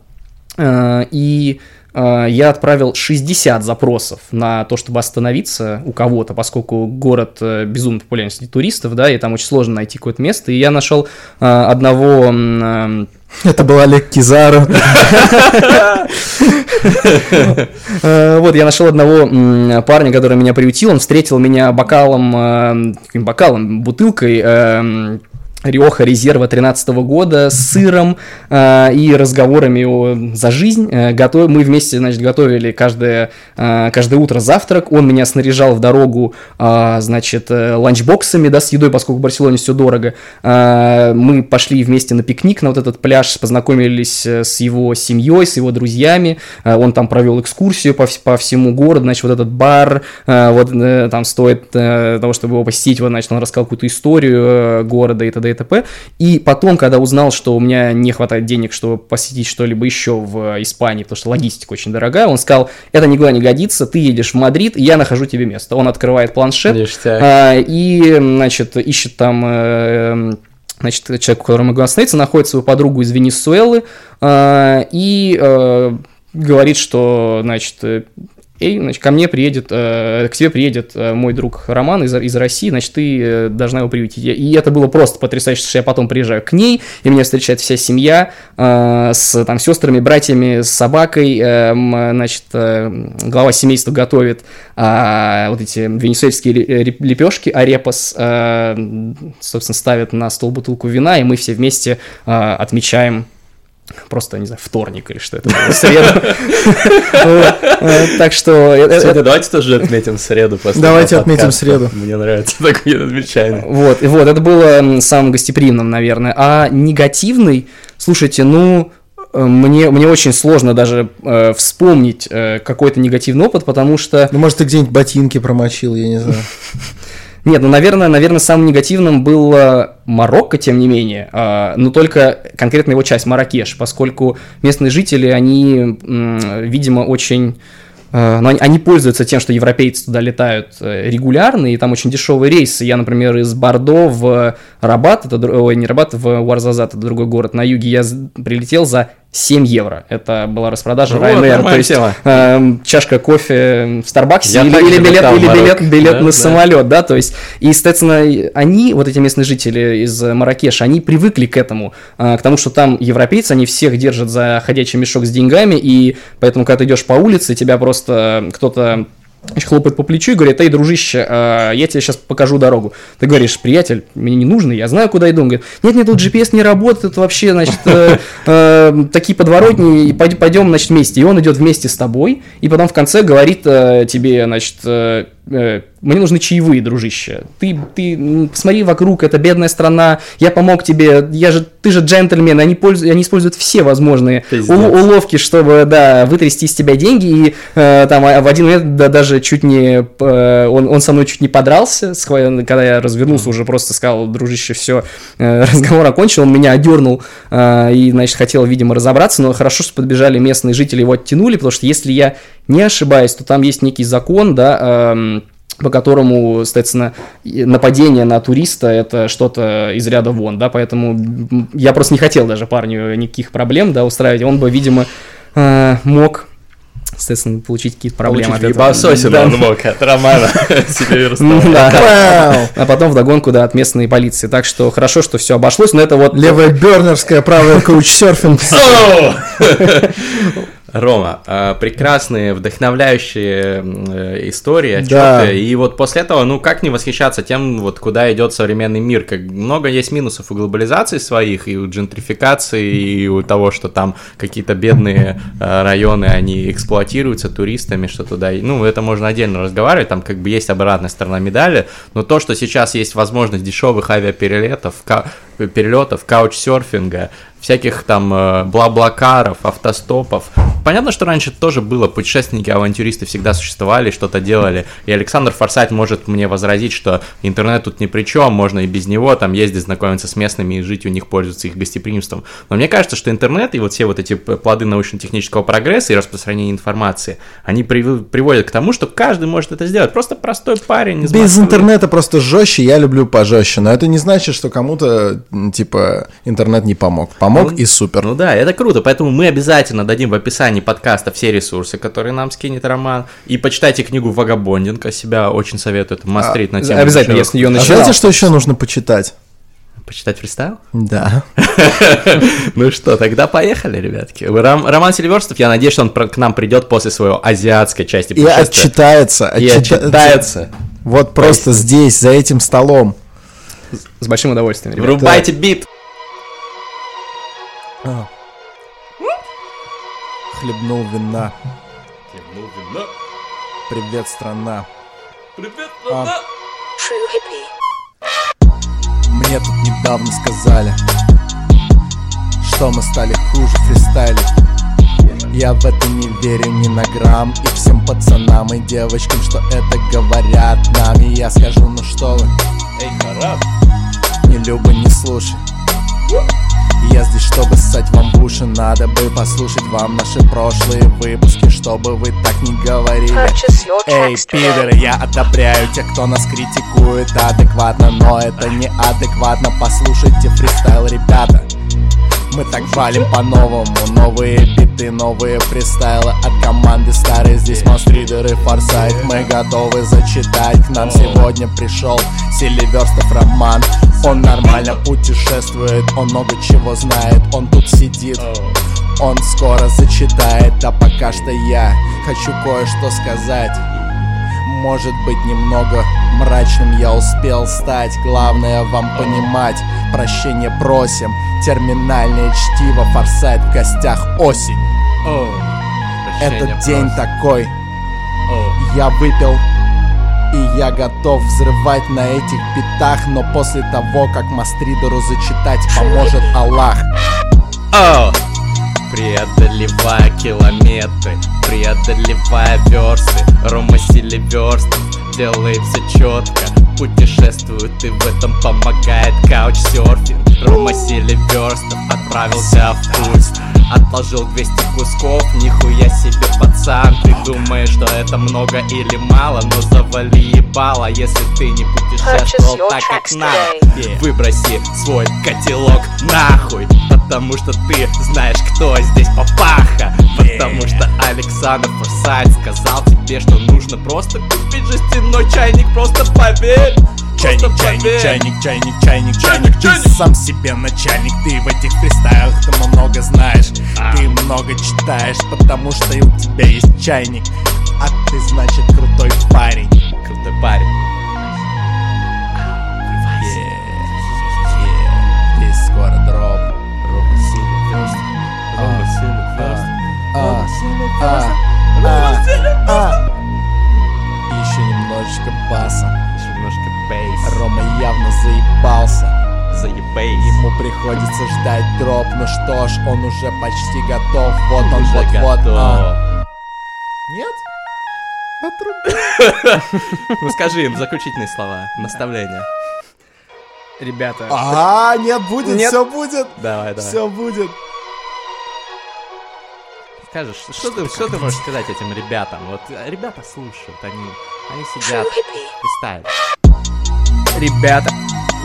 и я отправил 60 запросов на то, чтобы остановиться у кого-то, поскольку город безумно популярен среди туристов, да, и там очень сложно найти какое-то место, и я нашел одного... Это был Олег Кизаро. Вот, я нашел одного парня, который меня приютил, он встретил меня бутылкой Риоха Резерва 2013 года с сыром и разговорами за жизнь. Мы вместе, значит, готовили каждое утро завтрак. Он меня снаряжал в дорогу, значит, ланчбоксами, да, с едой, поскольку в Барселоне все дорого. Мы пошли вместе на пикник, на вот этот пляж, познакомились с его семьей, с его друзьями. Он там провел экскурсию по всему городу, значит, вот этот бар, там стоит того, чтобы его посетить, вот, значит, он рассказал какую-то историю города и т.д. и т.п. И потом, когда узнал, что у меня не хватает денег, чтобы посетить что-либо еще в Испании, потому что логистика очень дорогая, он сказал, это никуда не годится, ты едешь в Мадрид, я нахожу тебе место. Он открывает планшет и, значит, ищет там... Значит, человек, у которого могу остановиться, находит свою подругу из Венесуэлы и говорит, что, значит... к тебе приедет мой друг Роман из России, значит, ты должна его приютить. И это было просто потрясающе, что я потом приезжаю к ней, и меня встречает вся семья с там сестрами, братьями, с собакой, значит, глава семейства готовит вот эти венесуэльские лепешки, арепас, собственно, ставит на стол бутылку вина, и мы все вместе отмечаем просто, не знаю, вторник или что это было, среду. Так что... Давайте тоже отметим среду. Давайте отметим среду. Мне нравится такое отмечание. Вот, это было самым гостеприимным, наверное. А негативный, слушайте, мне очень сложно даже вспомнить какой-то негативный опыт, потому что... Может, ты где-нибудь ботинки промочил, я не знаю. Нет, наверное, самым негативным было Марокко, тем не менее, но только конкретно его часть, Марракеш, поскольку местные жители, они, видимо, очень... они пользуются тем, что европейцы туда летают регулярно, и там очень дешевые рейсы. Я, например, из Бордо в Рабат, в Уарзазат, это другой город на юге, я прилетел за 7 евро. Это была распродажа Ryanair. То есть чашка кофе в Старбаксе или билет на самолет, да, то есть, и, соответственно, они, вот эти местные жители из Марракеша, они привыкли к этому, к тому, что там европейцы, они всех держат за ходячий мешок с деньгами, и поэтому, когда ты идешь по улице, тебя просто кто-то хлопает по плечу и говорит: эй, дружище, я тебе сейчас покажу дорогу. Ты говоришь: приятель, мне не нужно, я знаю, куда иду. Он говорит: нет, тут GPS не работает вообще, значит, такие подворотни, пойдем, значит, вместе. И он идет вместе с тобой, и потом в конце говорит тебе, значит, мне нужны чаевые, дружище. Ты посмотри вокруг, это бедная страна, я помог тебе, ты же джентльмен, они используют все возможные уловки, чтобы, да, вытрясти из тебя деньги, и там в один момент даже чуть не, он со мной чуть не подрался, когда я развернулся, уже просто сказал: дружище, все, разговор окончен, он меня одернул и, значит, хотел, видимо, разобраться, но хорошо, что подбежали местные жители, его оттянули, потому что, если я не ошибаюсь, то там есть некий закон, да, по которому, соответственно, нападение на туриста – это что-то из ряда вон, да, поэтому я просто не хотел даже парню никаких проблем, да, устраивать, он бы, видимо, мог, соответственно, получить какие-то проблемы. Получить ебасосину он мог от Романа Селивёрстова. А потом вдогонку, да, от местной полиции, так что хорошо, что все обошлось, но это вот… Левая бернерская, правая каучсёрфинг. Рома, прекрасные, вдохновляющие истории, отчеты, и вот после этого, ну, как не восхищаться тем, вот, куда идет современный мир, как много есть минусов у глобализации своих, и у джентрификации, и у того, что там какие-то бедные районы, они эксплуатируются туристами, что туда, ну, это можно отдельно разговаривать, там, как бы, есть обратная сторона медали, но то, что сейчас есть возможность дешевых авиаперелетов, перелетов, каучсерфинга, всяких там бла-бла-каров, автостопов. Понятно, что раньше тоже было, путешественники, авантюристы всегда существовали, что-то делали, и Александр Форсайт может мне возразить, что интернет тут ни при чем, можно и без него там ездить, знакомиться с местными и жить у них, пользоваться их гостеприимством. Но мне кажется, что интернет и вот все вот эти плоды научно-технического прогресса и распространения информации, они приводят к тому, что каждый может это сделать, просто простой парень из Москвы. Без интернета просто жестче, я люблю пожестче, но это не значит, что кому-то, типа, интернет не помог. Помог, ну, и супер. Ну да, это круто, поэтому мы обязательно дадим в описании подкаста все ресурсы, которые нам скинет Роман, и почитайте книгу «Вагабондинг», себя очень советую, это мастрит на тему. Обязательно, еще... если ее начинал. А знаете, что еще нужно почитать? Почитать фристайл? Да. Ну что, тогда поехали, ребятки. Роман Селивёрстов, я надеюсь, что он к нам придет после своего азиатской части путешествия. И отчитается. И отчитается. Вот просто здесь, за этим столом. С большим удовольствием. Врубайте бит! Хлебнул вина. Хлебнул вина. Привет, страна. Привет, страна. Мне тут недавно сказали, что мы стали хуже фристайлить. Я в это не верю ни на грамм. И всем пацанам и девочкам, что это говорят нам. И я скажу: ну что вы, эй, харап, не любо, не слушай. Я здесь, чтобы ссать вам в уши. Надо бы послушать вам наши прошлые выпуски, чтобы вы так не говорили. Эй, пидоры, я одобряю тех, кто нас критикует адекватно, но это неадекватно. Послушайте фристайл, ребята. Мы так валим по-новому. Новые биты, новые фристайлы от команды старые. Здесь Мастридер и Форсайт. Мы готовы зачитать. К нам сегодня пришел Селивёрстов Роман. Он нормально путешествует, он много чего знает. Он тут сидит, он скоро зачитает. А пока что я хочу кое-что сказать. Может быть, немного мрачным я успел стать. Главное вам понимать, прощения просим. Терминальное чтиво, Форсайт в гостях, осень. Этот день такой. Я выпил, и я готов взрывать на этих битах. Но после того, как Мастридеру зачитать поможет Аллах. Преодолевая километры, преодолевая версты, Рома Селивёрстов делает все четко. Путешествует и в этом помогает каучсерфинг. Рома Селивёрстов отправился в путь, отложил 200 кусков, нихуя себе, пацан. Ты думаешь, что это много или мало, но завали ебало, если ты не путешествовал так, как надо. Выброси свой котелок нахуй, потому что ты знаешь, кто здесь папаха. Потому что Александр Фарсайт сказал тебе, что нужно просто купить жестяной чайник, просто поверь. Чайник. Ты сам себе начальник, ты в этих фристайлах ты много знаешь, ты много читаешь, потому что и у тебя есть чайник. А ты, значит, крутой парень. Здесь скоро дроп. Еще немножечко баса. Бейс. Рома явно заебался. Ему приходится ждать дроп. Ну что ж, он уже почти готов. Вот он, вот-вот. Нет? Ну скажи им заключительные слова, наставление. Ребята. Нет, будет, все будет. Давай. Все будет. Скажешь, что ты можешь сказать этим ребятам? Вот ребята слушают, они сидят и ставят. Ребята,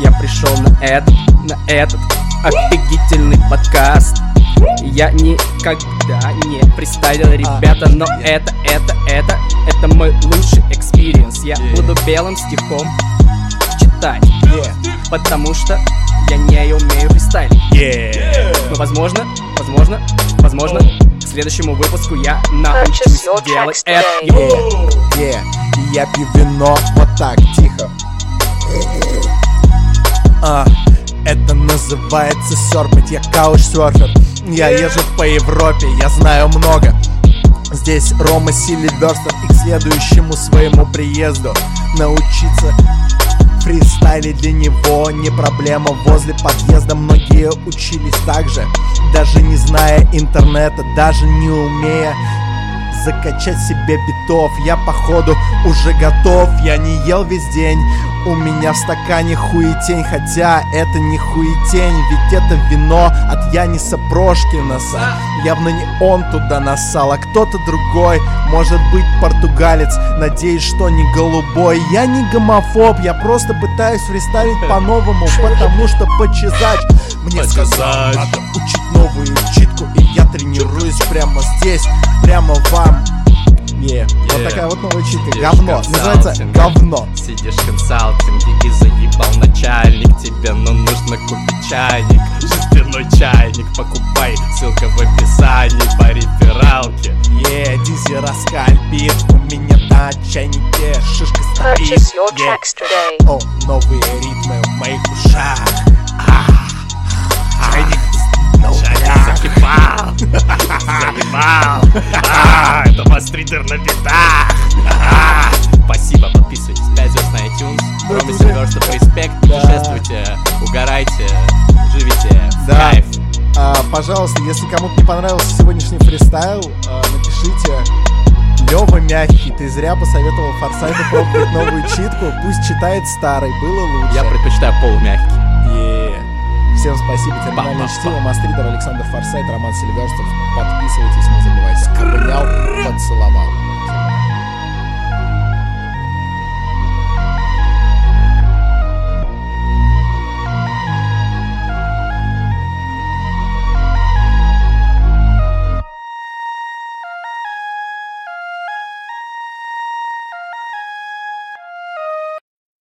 я пришел на этот офигительный подкаст. Я никогда не представил, ребята, но это мой лучший экспириенс. Я буду белым стихом читать, потому что я не умею фристайлить. Но возможно, к следующему выпуску я научусь делать это. Я пью вино вот так, тихо. Это называется серфить, я каучсёрфер. Я езжу по Европе, я знаю много. Здесь Рома Селивёрстов, и к следующему своему приезду научиться фристайлить для него не проблема. Возле подъезда многие учились так же, даже не зная интернета, даже не умея закачать себе битов. Я походу уже готов, я не ел весь день, у меня в стакане хуетень. Хотя это не хуетень, ведь это вино от Яниса Прошкина. Явно не он туда насал, а кто-то другой. Может быть португалец, надеюсь, что не голубой. Я не гомофоб, я просто пытаюсь фристайлить по-новому, потому что почесать мне сказать, надо учить новую читку. И я тренируюсь прямо здесь, прямо вам. Вот такая вот новая читка. Говно. Называется говно. Сидишь в консалтинге и заебал начальник. Тебе нужно купить чайник, жестяной чайник. Покупай, ссылка в описании по рефералке. Дизи раскальпит. У меня на чайнике шишка стоит. Новые ритмы в моих ушах. Чайник. Закипал, это Мастридер на битах. Спасибо, подписывайтесь, 5 звезд на iTunes. Рома Селивёрстов, респект, путешествуйте, угорайте, живите, кайф. Пожалуйста, если кому-то не понравился сегодняшний фристайл, напишите. Лёва мягкий, ты зря посоветовал Форсайту пробовать новую читку, пусть читает старый, было лучше. Я предпочитаю полумягкий. Всем спасибо, Терминальное чтиво, Мастридер, Александр Фарсайт, Роман Селивёрстов. Подписывайтесь, не забывайте. Обнял, поцеловал.